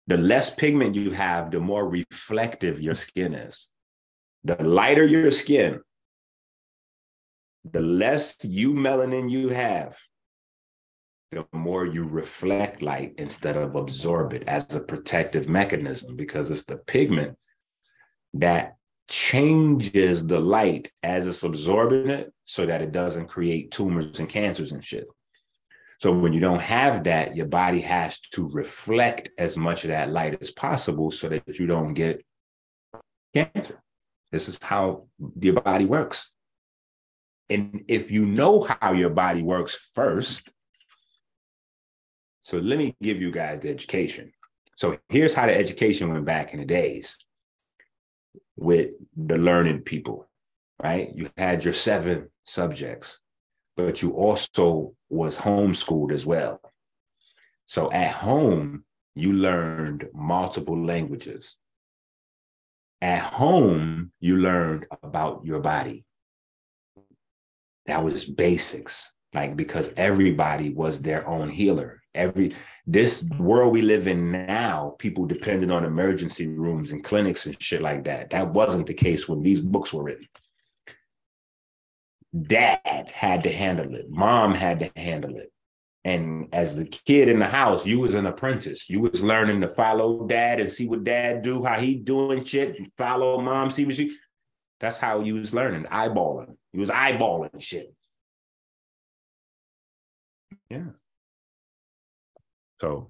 The less pigment you have, the more reflective your skin is. The lighter your skin, the less melanin you have, the more you reflect light instead of absorb it as a protective mechanism, because it's the pigment that changes the light as it's absorbing it so that it doesn't create tumors and cancers and shit. So when you don't have that, your body has to reflect as much of that light as possible so that you don't get cancer. This is how your body works. And if you know how your body works first, so let me give you guys the education. So here's how the education went back in the days with the learned people, right? You had your 7 subjects, but you also was homeschooled as well. So at home, you learned multiple languages. At home, you learned about your body. That was basics, like, because everybody was their own healer. This world we live in now, people depended on emergency rooms and clinics and shit like that. That wasn't the case when these books were written. Dad had to handle it. Mom had to handle it. And as the kid in the house, you was an apprentice. You was learning to follow dad and see what dad do, how he doing shit, follow mom, see what she... That's how you was learning, eyeballing. You was eyeballing shit. Yeah. So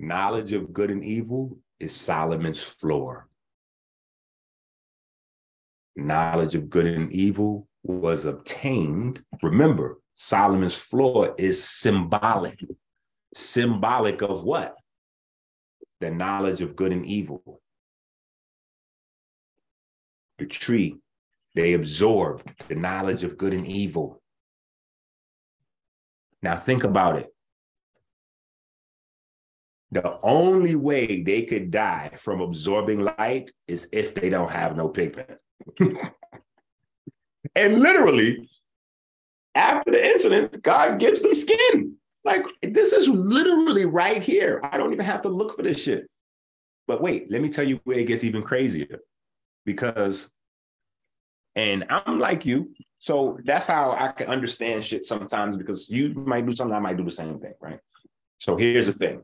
knowledge of good and evil is Solomon's floor. Knowledge of good and evil was obtained. Remember, Solomon's floor is symbolic. Symbolic of what? The knowledge of good and evil. the tree. They absorbed the knowledge of good and evil. Now think about it. The only way they could die from absorbing light is if they don't have no pigment. And literally, after the incident, God gives them skin. Like, this is literally right here. I don't even have to look for this shit. But wait, let me tell you where it gets even crazier. Because, and I'm like you, so that's how I can understand shit sometimes, because you might do something, I might do the same thing, right? So here's the thing.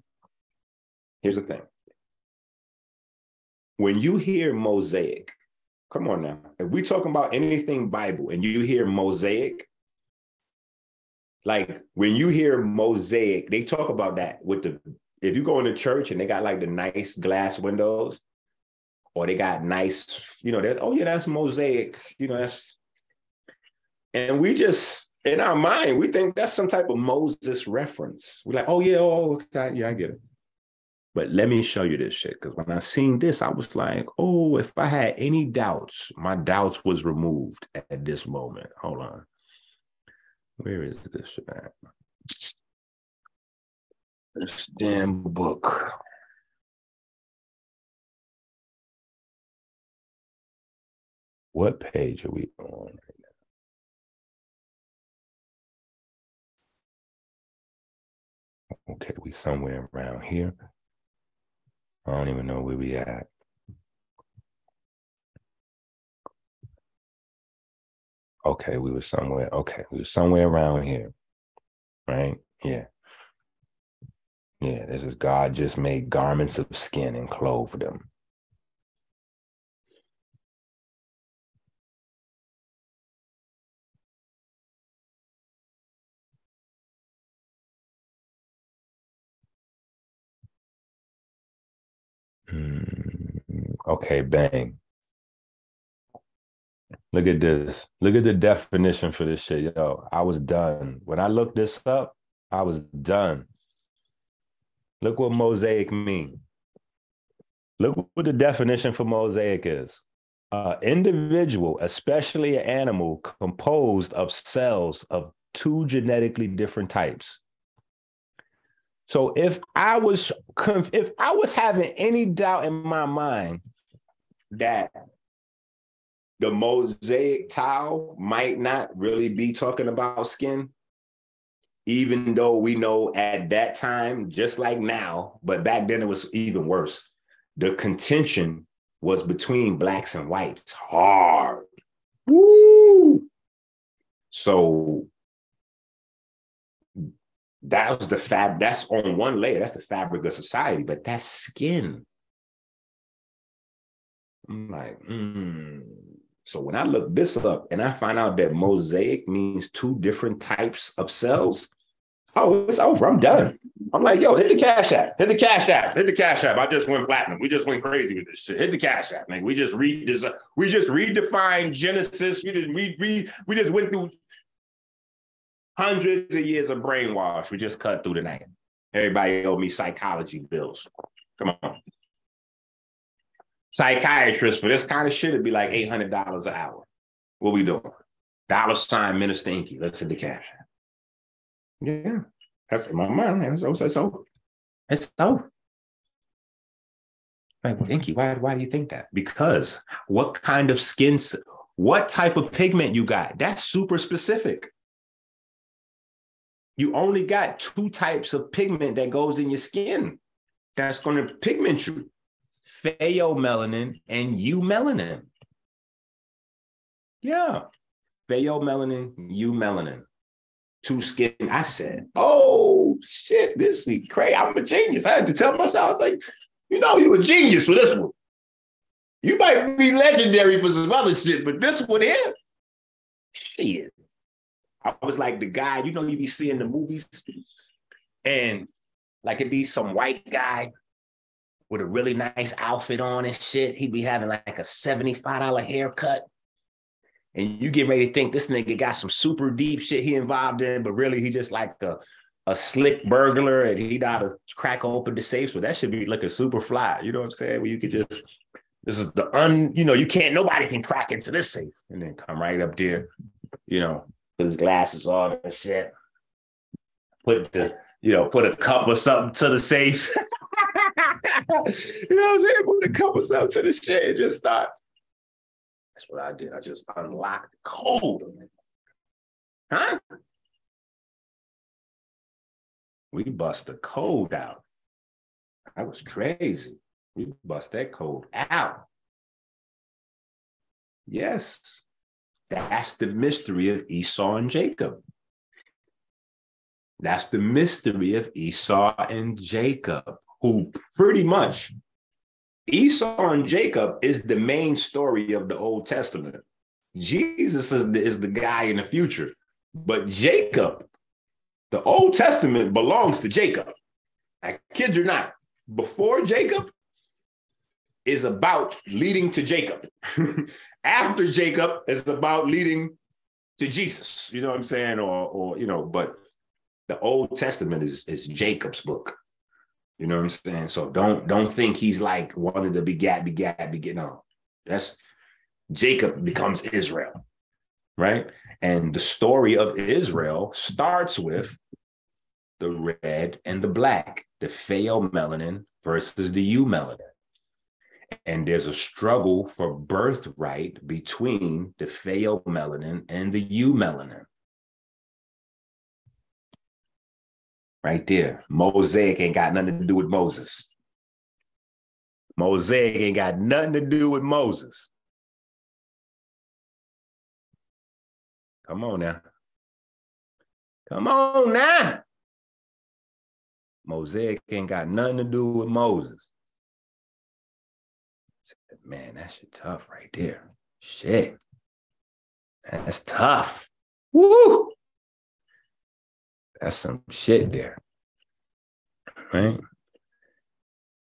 Here's the thing. When you hear mosaic, come on now. If we're talking about anything Bible and you hear mosaic, like when you hear mosaic, they talk about that with the, if you go into church and they got like the nice glass windows or they got nice, you know, that, oh yeah, that's mosaic, you know, that's, and we just, in our mind, we think that's some type of Moses reference. We're like, oh yeah, oh okay, yeah, I get it. But let me show you this shit, because when I seen this, I was like, oh, if I had any doubts, my doubts was removed at this moment. Hold on. Where is this shit at? This damn book. What page are we on right now? Okay, we somewhere around here. I don't even know where we at. Okay, we were somewhere. Okay, we were somewhere around here, right? Yeah. Yeah, this is God just made garments of skin and clothed them. Okay, bang. Look at this. Look at the definition for this shit. Yo, I was done. When I looked this up, I was done. Look what mosaic means. Look what the definition for mosaic is. Individual, especially an animal, composed of cells of two genetically different types. So if I was having any doubt in my mind that the mosaic tile might not really be talking about skin, even though we know at that time, just like now, but back then it was even worse. The contention was between blacks and whites. Hard. Woo! So that was the fabric. That's on one layer. That's the fabric of society, but that's skin. I'm like, So when I look this up and I find out that mosaic means two different types of cells, oh, it's over. I'm done. I'm like, yo, hit the Cash App. Hit the Cash App. Hit the Cash App. I just went platinum. We just went crazy with this shit. Hit the Cash App, man. We just redefined Genesis. We just went through hundreds of years of brainwash. We just cut through the night. Everybody owe me psychology bills. Come on. Psychiatrist for this kind of shit would be like $800 an hour. What we doing? $ Minister Inky. Let's hit the Cash. Yeah. That's in my mind. That's so. Like, Inky, why do you think that? Because what kind of skin, what type of pigment you got? That's super specific. You only got two types of pigment that goes in your skin. That's going to pigment you. Pheomelanin and eumelanin. Yeah. Pheomelanin, eumelanin. Two skin. I said, oh, shit, this be crazy. I'm a genius. I had to tell myself, I was like, you know, you a genius for this one. You might be legendary for some other shit, but this one here, shit. I was like the guy, you know, you be seeing the movies and like it be some white guy with a really nice outfit on and shit. He'd be having like a $75 haircut. And you get ready to think this nigga got some super deep shit he involved in, but really he just like a slick burglar and he'd ought to crack open the safes. But that should be looking super fly. You know what I'm saying? Where you could just This is the you can't, nobody can crack into this safe. And then come right up there, put his glasses on and shit. Put a cup or something to the safe. Put a cup or something to the shit and just start. That's what I did. I just unlocked the code. Huh? We bust the code out. I was crazy. We bust that code out. Yes. That's the mystery of Esau and Jacob. That's the mystery of Esau and Jacob, who pretty much, Esau and Jacob is the main story of the Old Testament. Jesus is the guy in the future. But Jacob, the Old Testament belongs to Jacob. I kid you not. Before Jacob is about leading to Jacob. After Jacob is about leading to Jesus. You know what I'm saying? But the Old Testament is Jacob's book. You know what I'm saying? So don't think he's like one of the begat. No, that's Jacob becomes Israel, right? And the story of Israel starts with the red and the black, the pheomelanin versus the eumelanin. And there's a struggle for birthright between the pheomelanin and the eumelanin. Right there. Mosaic ain't got nothing to do with Moses. Mosaic ain't got nothing to do with Moses. Come on now. Come on now. Mosaic ain't got nothing to do with Moses. Man, that shit tough right there. Shit. That's tough. Woo! That's some shit there, right?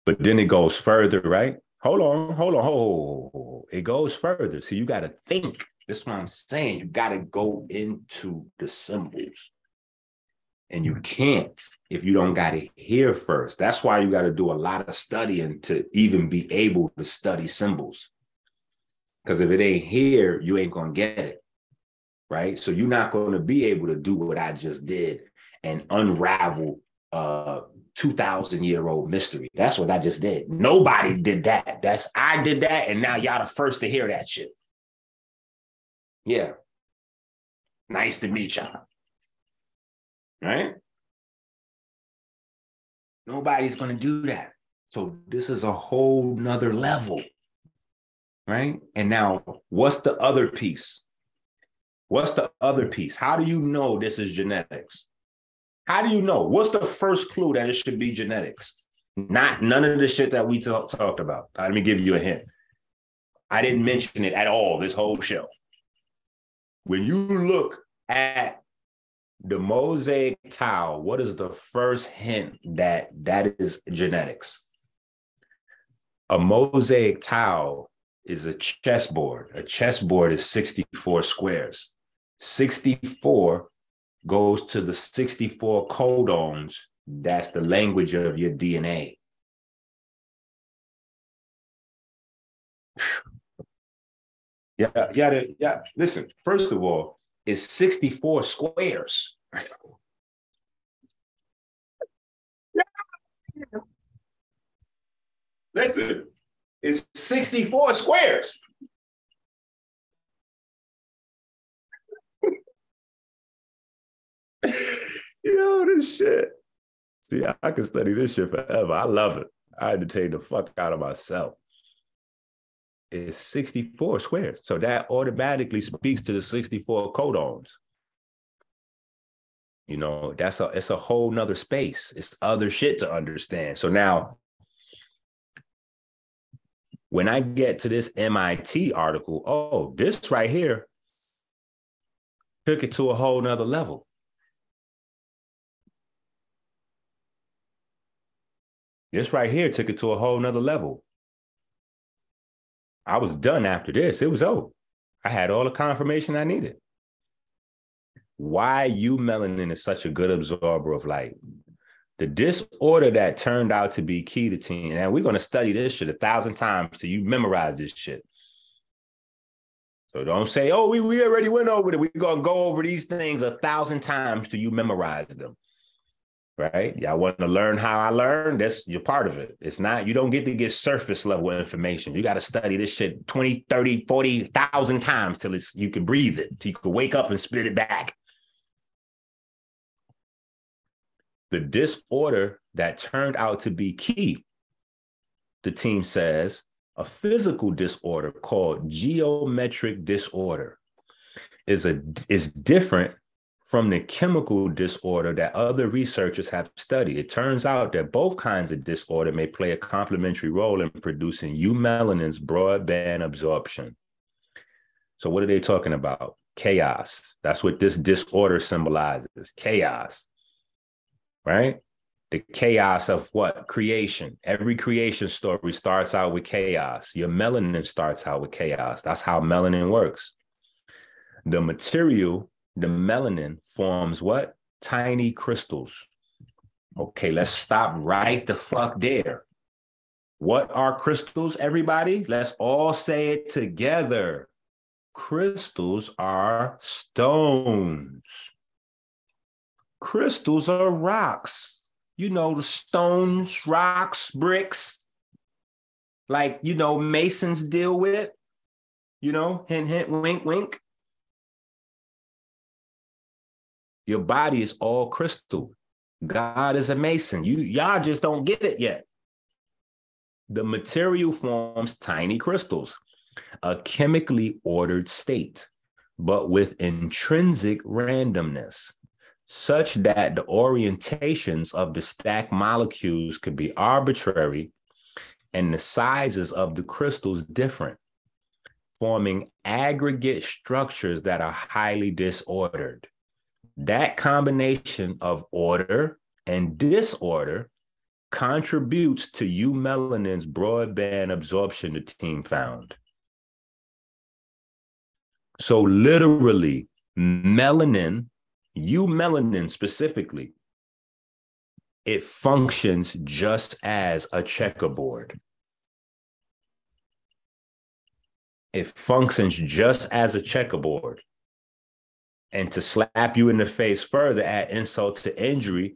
But then it goes further, right? Hold on. It goes further. So you got to think. That's what I'm saying. You got to go into the symbols. And you can't if you don't got to hear first. That's why you got to do a lot of studying to even be able to study symbols. Because if it ain't here, you ain't going to get it, right? So you're not going to be able to do what I just did and unravel a 2,000-year-old mystery. That's what I just did. Nobody did that. I did that, and now y'all the first to hear that shit. Yeah. Nice to meet y'all. Right? Nobody's going to do that. So this is a whole nother level, right? And now, what's the other piece? How do you know this is genetics? How do you know? What's the first clue that it should be genetics? None of the shit that we talked about. Let me give you a hint. I didn't mention it at all this whole show. When you look at the mosaic tile, what is the first hint that is genetics? A mosaic tile is a chessboard. A chessboard is 64 squares. 64 goes to the 64 codons. That's the language of your DNA. Yeah. Listen, first of all, it's 64 squares. Listen, it's 64 squares. This shit. See, I can study this shit forever. I love it. I entertain the fuck out of myself. Is 64 squares. So that automatically speaks to the 64 codons. It's a whole nother space. It's other shit to understand. So now, when I get to this MIT article, this right here took it to a whole nother level. I was done after this. It was over. I had all the confirmation I needed. Why eumelanin is such a good absorber of light. The disorder that turned out to be ketotene. And we're going to study this shit 1,000 times till you memorize this shit. So don't say, oh, we already went over it. We're going to go over these things 1,000 times till you memorize them. Right? Y'all want to learn how I learned? That's, you're part of it. It's not, you don't get to get surface level information. You got to study this shit 20, 30, 40,000 times till it's, you can breathe it, till you can wake up and spit it back. The disorder that turned out to be key, the team says, a physical disorder called geometric disorder is different from the chemical disorder that other researchers have studied. It turns out that both kinds of disorder may play a complementary role in producing eumelanin's broadband absorption. So what are they talking about? Chaos. That's what this disorder symbolizes, chaos. Right? The chaos of what? Creation. Every creation story starts out with chaos. Your melanin starts out with chaos. That's how melanin works. The material, the melanin, forms what? Tiny crystals. Okay, let's stop right the fuck there. What are crystals, everybody? Let's all say it together. Crystals are stones. Crystals are rocks. You know, the stones, rocks, bricks, like, you know, masons deal with, you know, hint, hint, wink, wink. Your body is all crystal. God is a mason. Y'all just don't get it yet. The material forms tiny crystals, a chemically ordered state, but with intrinsic randomness, such that the orientations of the stacked molecules could be arbitrary and the sizes of the crystals different, forming aggregate structures that are highly disordered. That combination of order and disorder contributes to eumelanin's broadband absorption, the team found. So literally, melanin, eumelanin specifically, it functions just as a checkerboard. It functions just as a checkerboard. And to slap you in the face further, add insult to injury,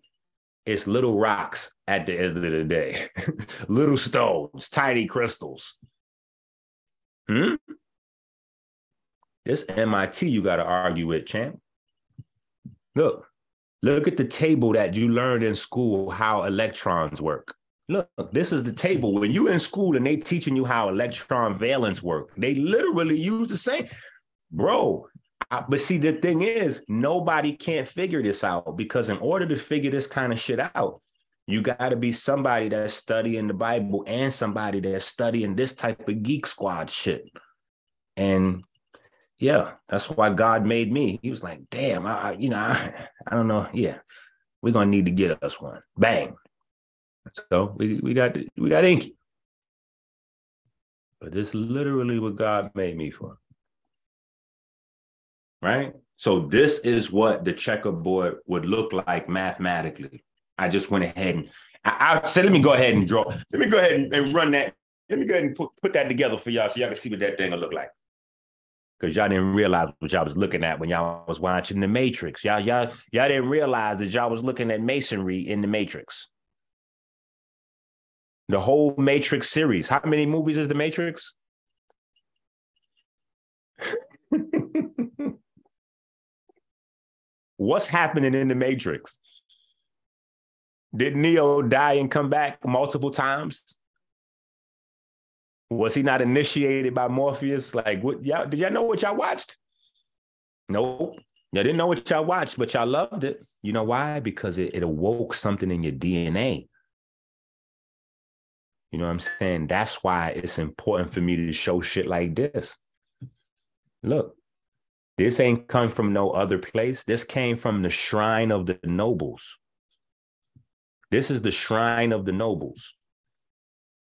it's little rocks at the end of the day. Little stones, tiny crystals. This MIT you got to argue with, champ. Look at the table that you learned in school, how electrons work. Look, this is the table. When you in school and they teaching you how electron valence work, they literally use the same. Bro, but see, the thing is, nobody can't figure this out, because in order to figure this kind of shit out, you got to be somebody that's studying the Bible and somebody that's studying this type of geek squad shit. And yeah, that's why God made me. He was like, damn, I don't know. Yeah, we're going to need to get us one. Bang. So we got Inky. But it's literally what God made me for. Right? So this is what the checkerboard would look like mathematically. I just went ahead and I said, let me go ahead and draw. Let me go ahead and run that. Let me go ahead and put that together for y'all so y'all can see what that thing will look like. Because y'all didn't realize what y'all was looking at when y'all was watching The Matrix. Y'all didn't realize that y'all was looking at masonry in The Matrix. The whole Matrix series. How many movies is The Matrix? What's happening in The Matrix? Did Neo die and come back multiple times? Was he not initiated by Morpheus? Like, what? Y'all, did y'all know what y'all watched? Nope. Y'all didn't know what y'all watched, but y'all loved it. You know why? Because it awoke something in your DNA. You know what I'm saying? That's why it's important for me to show shit like this. Look, this ain't come from no other place. This came from the Shrine of the Nobles. This is the Shrine of the Nobles.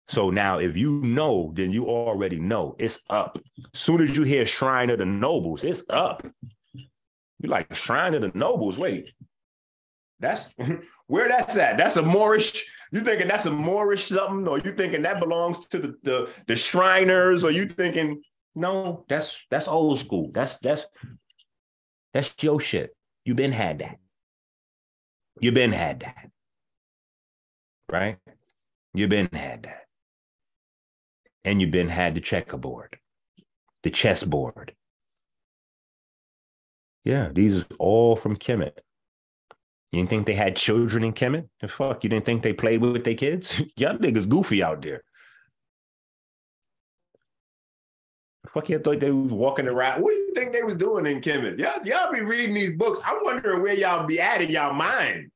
So now, if you know, then you already know. It's up. Soon as you hear Shrine of the Nobles, it's up. You're like, Shrine of the Nobles? Wait. That's where that's at. That's a Moorish. You thinking that's a Moorish something, or you thinking that belongs to the Shriners, or you thinking no, that's old school. That's your shit. You been had that. You been had that. Right? You been had that. And you been had the checkerboard, the chessboard. Yeah, these are all from Kemet. You didn't think they had children in Kemet? And fuck, you didn't think they played with their kids? Y'all niggas goofy out there. Fuck, you thought they was walking around. What do you think they was doing in Kemet? Y'all be reading these books. I'm wondering where y'all be at in y'all mind.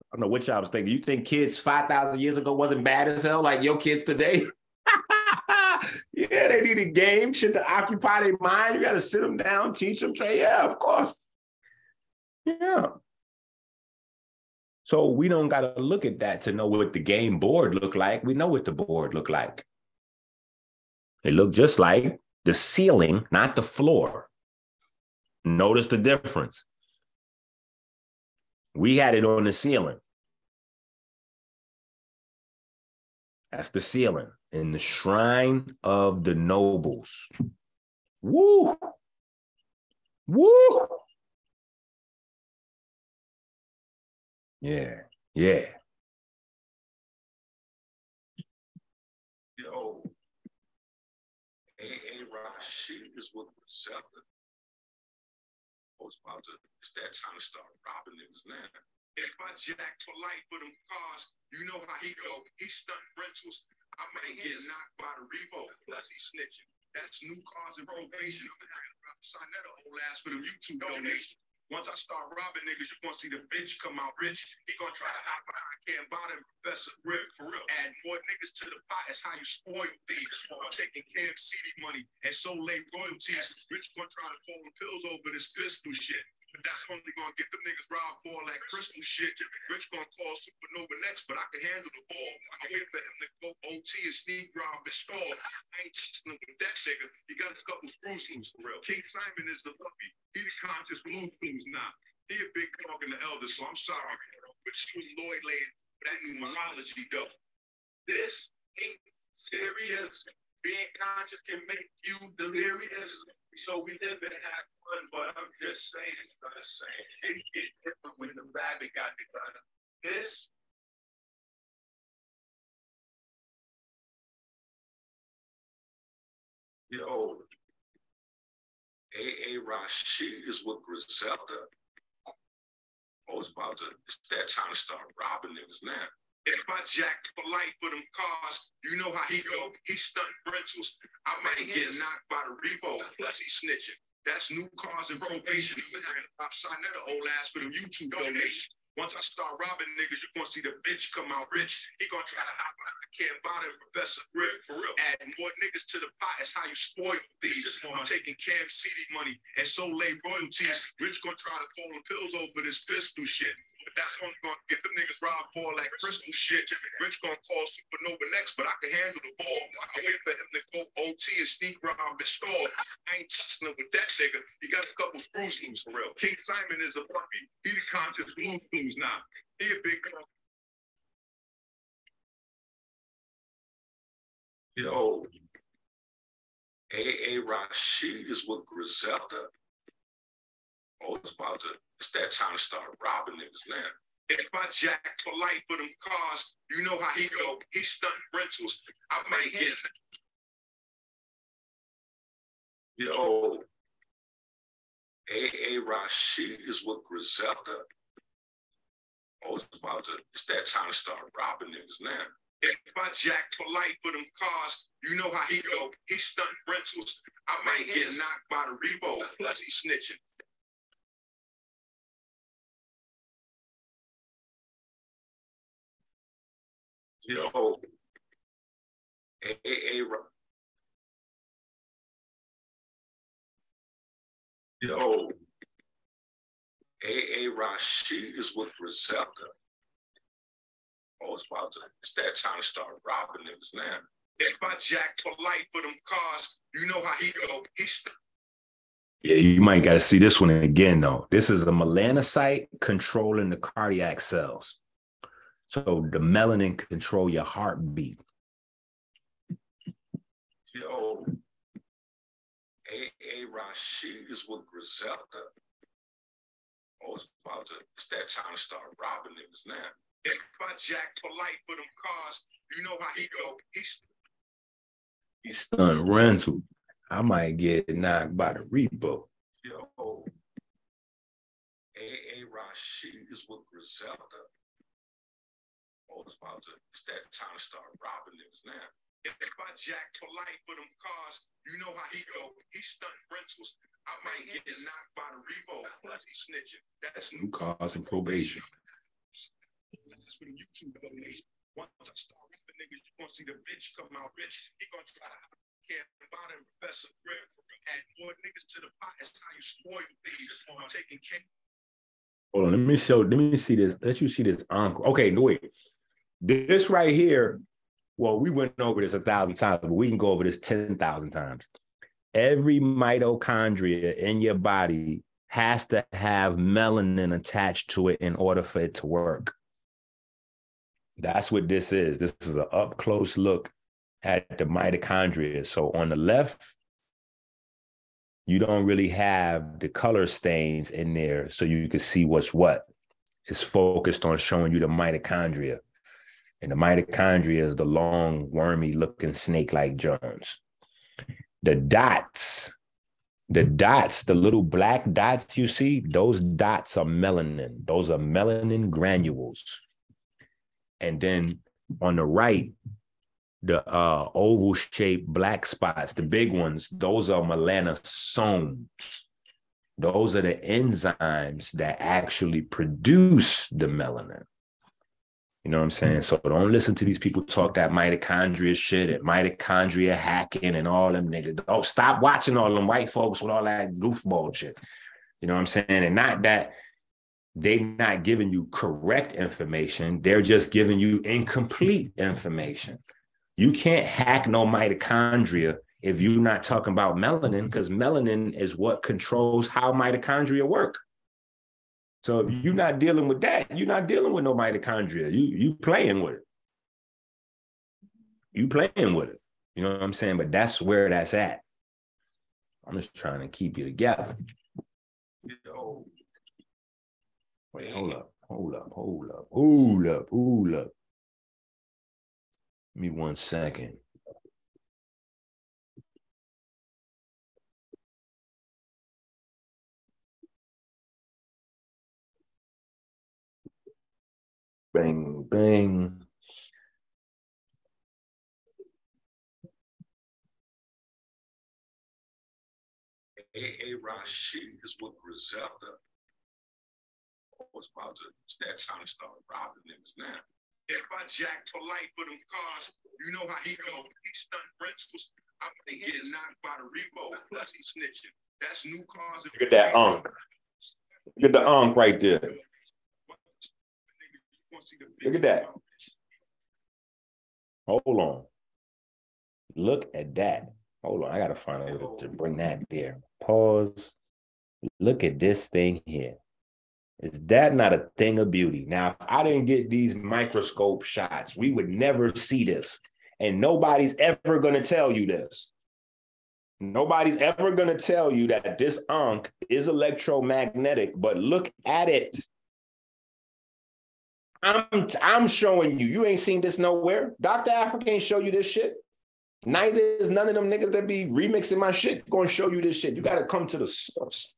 I don't know what y'all was thinking. You think kids 5,000 years ago wasn't bad as hell like your kids today? Yeah, they need a game, shit to occupy their mind. You got to sit them down, teach them, train. Yeah, of course. Yeah. So we don't got to look at that to know what the game board looked like. We know what the board looked like. It looked just like the ceiling, not the floor. Notice the difference. We had it on the ceiling. That's the ceiling in the shrine of the nobles. Woo! Woo! Yeah, yeah. Yo, A.A. Rashid is with Griselda. I was about to, it's that time to start robbing niggas now. If I jack for life for them cars, you know how he go. He stunt rentals. I might get knocked by the Revo. Plus he snitching. That's new cars and probation. Sign that old ass for them YouTube donations. Once I start robbing niggas, you gonna see the bitch come out rich. He gonna try to hop behind Cam Bottom, Professor Griff, for real. Add more niggas to the pot. That's how you spoil thieves. I'm taking Cam CD money and so late royalties. Rich gonna try to pull the pills over this pistol shit. But that's only gonna get them niggas robbed for like crystal shit. Rich gonna call Supernova next, but I can handle the ball. I wait for him to go OT and sneak rob and stall. I ain't chasing with that nigga. He got a couple screws loose for real. King Simon is the puppy. He the conscious blue blues now. He a big dog and the elder, so I'm sorry. But she was Lloyd Land for that numerology though. This ain't serious. Being conscious can make you delirious. So we live and have fun, but I'm just saying, it get different when the rabbit got the gun. This. Yo, A.A. Rashid is with Griselda. I was about to, it's that time to start robbing niggas now. If I jacked for life for them cars, you know how he go. He stunt rentals. I might get knocked by the Revo. Plus he snitching. That's new cars and probation. I signed that old ass for them YouTube donations. Once I start robbing niggas, you gonna see the bitch come out rich. He gonna try to hop behind Cam Bottom, Professor Griff, for real. Add more niggas to the pot. That's how you spoil thieves. I'm taking Cam CD money and so late royalties. Rich gonna try to pull the pills over this pistol shit. But that's only gonna get them niggas robbed for like crystal shit. Rich gonna call Supernova next, but I can handle the ball. I wait for him to go OT and sneak rob and stall. I ain't tussling with that nigga. He got a couple screws loose for real. King Simon is a puppy. He the conscious blue blues now. He a big girl. Yo, A.A. Rashid is with Griselda. Oh, it's about to, it's that time to start robbing niggas now. If I jacked for life for them cars, you know how he go. He stunt rentals. I might hit it. Yo, A.A. Rashid is with Griselda. Oh, it's about to, it's that time to start robbing niggas now. If I jacked for life for them cars, you know how he go. He stunt rentals. I might get knocked by the Revo. Plus he snitching. Yo, A.A. Rashid is with Griselda. Oh, it's that time to start robbing niggas now. If I jacked for life for them cars, you know how he go. He's Yeah, you might got to see this one again, though. This is a melanocyte controlling the cardiac cells. So the melanin control your heartbeat. Yo, A.A. Rashid is with Griselda. Oh, it's that time to start robbing niggas now. If my Jack polite for them cars, you know how he go. He's stunned rental. I might get knocked by the repo. Yo, A.A. Rashid is with Griselda. Oh, it's that time to start robbing niggas now. If my Jack polite for them cars, you know how he go. He stunt rentals. I might get knocked by the repo. Unless he snitching. That's new cars and probation. That's for the YouTube donation. Once I start rapping niggas, you gonna see the bitch come out rich. He gonna try to about him, Professor Griff, add more niggas to the pot. That's how you spoil these on taking care. Hold on, let me see this. Let you see this encore. Okay, no wait. This right here, well, we went over this 1,000 times, but we can go over this 10,000 times. Every mitochondria in your body has to have melanin attached to it in order for it to work. That's what this is. This is an up-close look at the mitochondria. So on the left, you don't really have the color stains in there, so you can see what's what. It's focused on showing you the mitochondria. And the mitochondria is the long, wormy-looking snake-like germs. The dots, the little black dots you see, those dots are melanin. Those are melanin granules. And then on the right, the oval-shaped black spots, the big ones, those are melanosomes. Those are the enzymes that actually produce the melanin. You know what I'm saying? So don't listen to these people talk that mitochondria shit and mitochondria hacking and all them niggas. Oh, stop watching all them white folks with all that goofball shit. You know what I'm saying? And not that they're not giving you correct information. They're just giving you incomplete information. You can't hack no mitochondria if you're not talking about melanin, because melanin is what controls how mitochondria work. So if you're not dealing with that, you're not dealing with no mitochondria. You playing with it. You playing with it. You know what I'm saying? But that's where that's at. I'm just trying to keep you together. Wait, hold up. Give me 1 second. Bang, bang. A.A. Rashid is with Griselda. It's that time to start robbing niggas now. If I Jack polite for them cars, you know how he go. He stunt rentals. I think he is knocked by the repo. Plus he snitching. That's new cars. Look at that unk. Look at the unk right there. Look at that. Hold on. Look at that. Hold on. I got to find a way to bring that there. Pause. Look at this thing here. Is that not a thing of beauty? Now, if I didn't get these microscope shots, we would never see this. And nobody's ever going to tell you this. Nobody's ever going to tell you that this ankh is electromagnetic, but look at it. I'm showing you. You ain't seen this nowhere. Dr. Africa ain't show you this shit. Neither is none of them niggas that be remixing my shit going to show you this shit. You got to come to the source.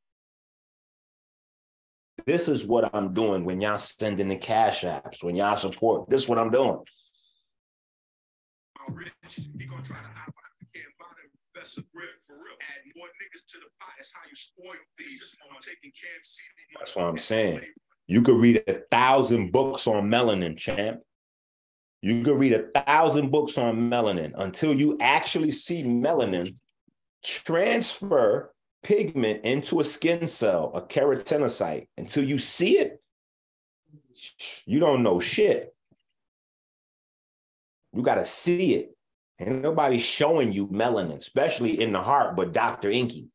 This is what I'm doing when y'all sending the cash apps, when y'all support. This is what I'm doing. I'm rich. He gonna try to hop out the can bottom Professor Griff for real. Add more niggas to the pot. That's how you spoil these. I'm taking care of CD. That's what I'm saying. You could read 1,000 books on melanin, champ. You could read 1,000 books on melanin until you actually see melanin transfer pigment into a skin cell, a keratinocyte. Until you see it, you don't know shit. You got to see it. Ain't nobody showing you melanin, especially in the heart, but Dr. Inky.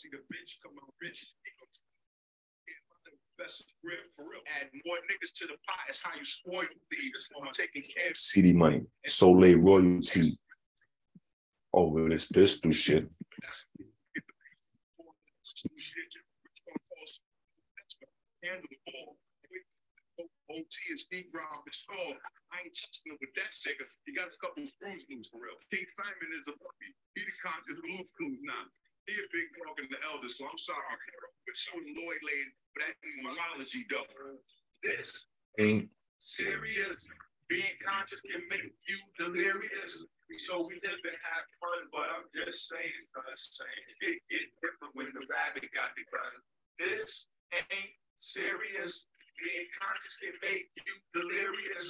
see the bench coming rich. Professor Griff, for real. Add more niggas to the pot. That's how you spoil these. I'm taking care of CD money. Soleil royalty. Over this new shit. OT is deep round the soul. I ain't touching it with that nigga. He got a couple of screws loose for real. King Simon is a puppy. He the conscious loose loose now. He a big dog in the elder, so I'm sorry, Carol. But so Lloyd laid for that numerology though. This ain't serious. Being conscious can make you delirious. So we live and have fun, but I'm just saying, it get different when the rabbit got the gun. This ain't serious. Being conscious can make you delirious.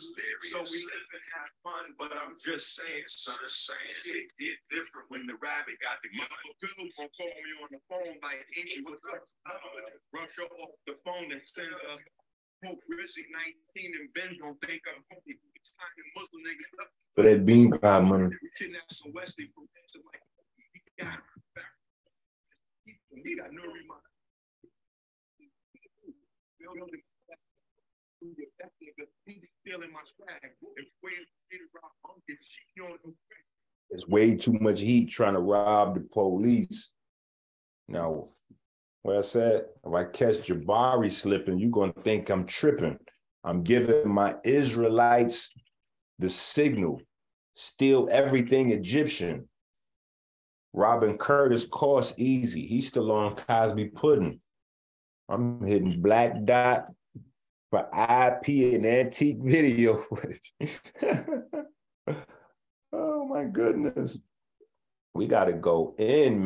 So we live and have fun, but I'm just saying, it did different when the rabbit got the gun. Bill will call me on the phone like, hey, what's up? Rush her off the phone and send her. Hope Rizzy 19 and Ben don't think I'm hungry. Muslim niggas up. But that bean pie money. We kidnapped some Wesley from like, he got no reminder. That nigga, he's stealing my swag. There's way too much heat trying to rob the police. Now, what I said, if I catch Jabari slipping, you're going to think I'm tripping. I'm giving my Israelites the signal. Steal everything Egyptian. Robin Curtis costs easy. He's still on Cosby Pudding. I'm hitting black dot for IP and antique video footage. Oh my goodness. We got to go in, man.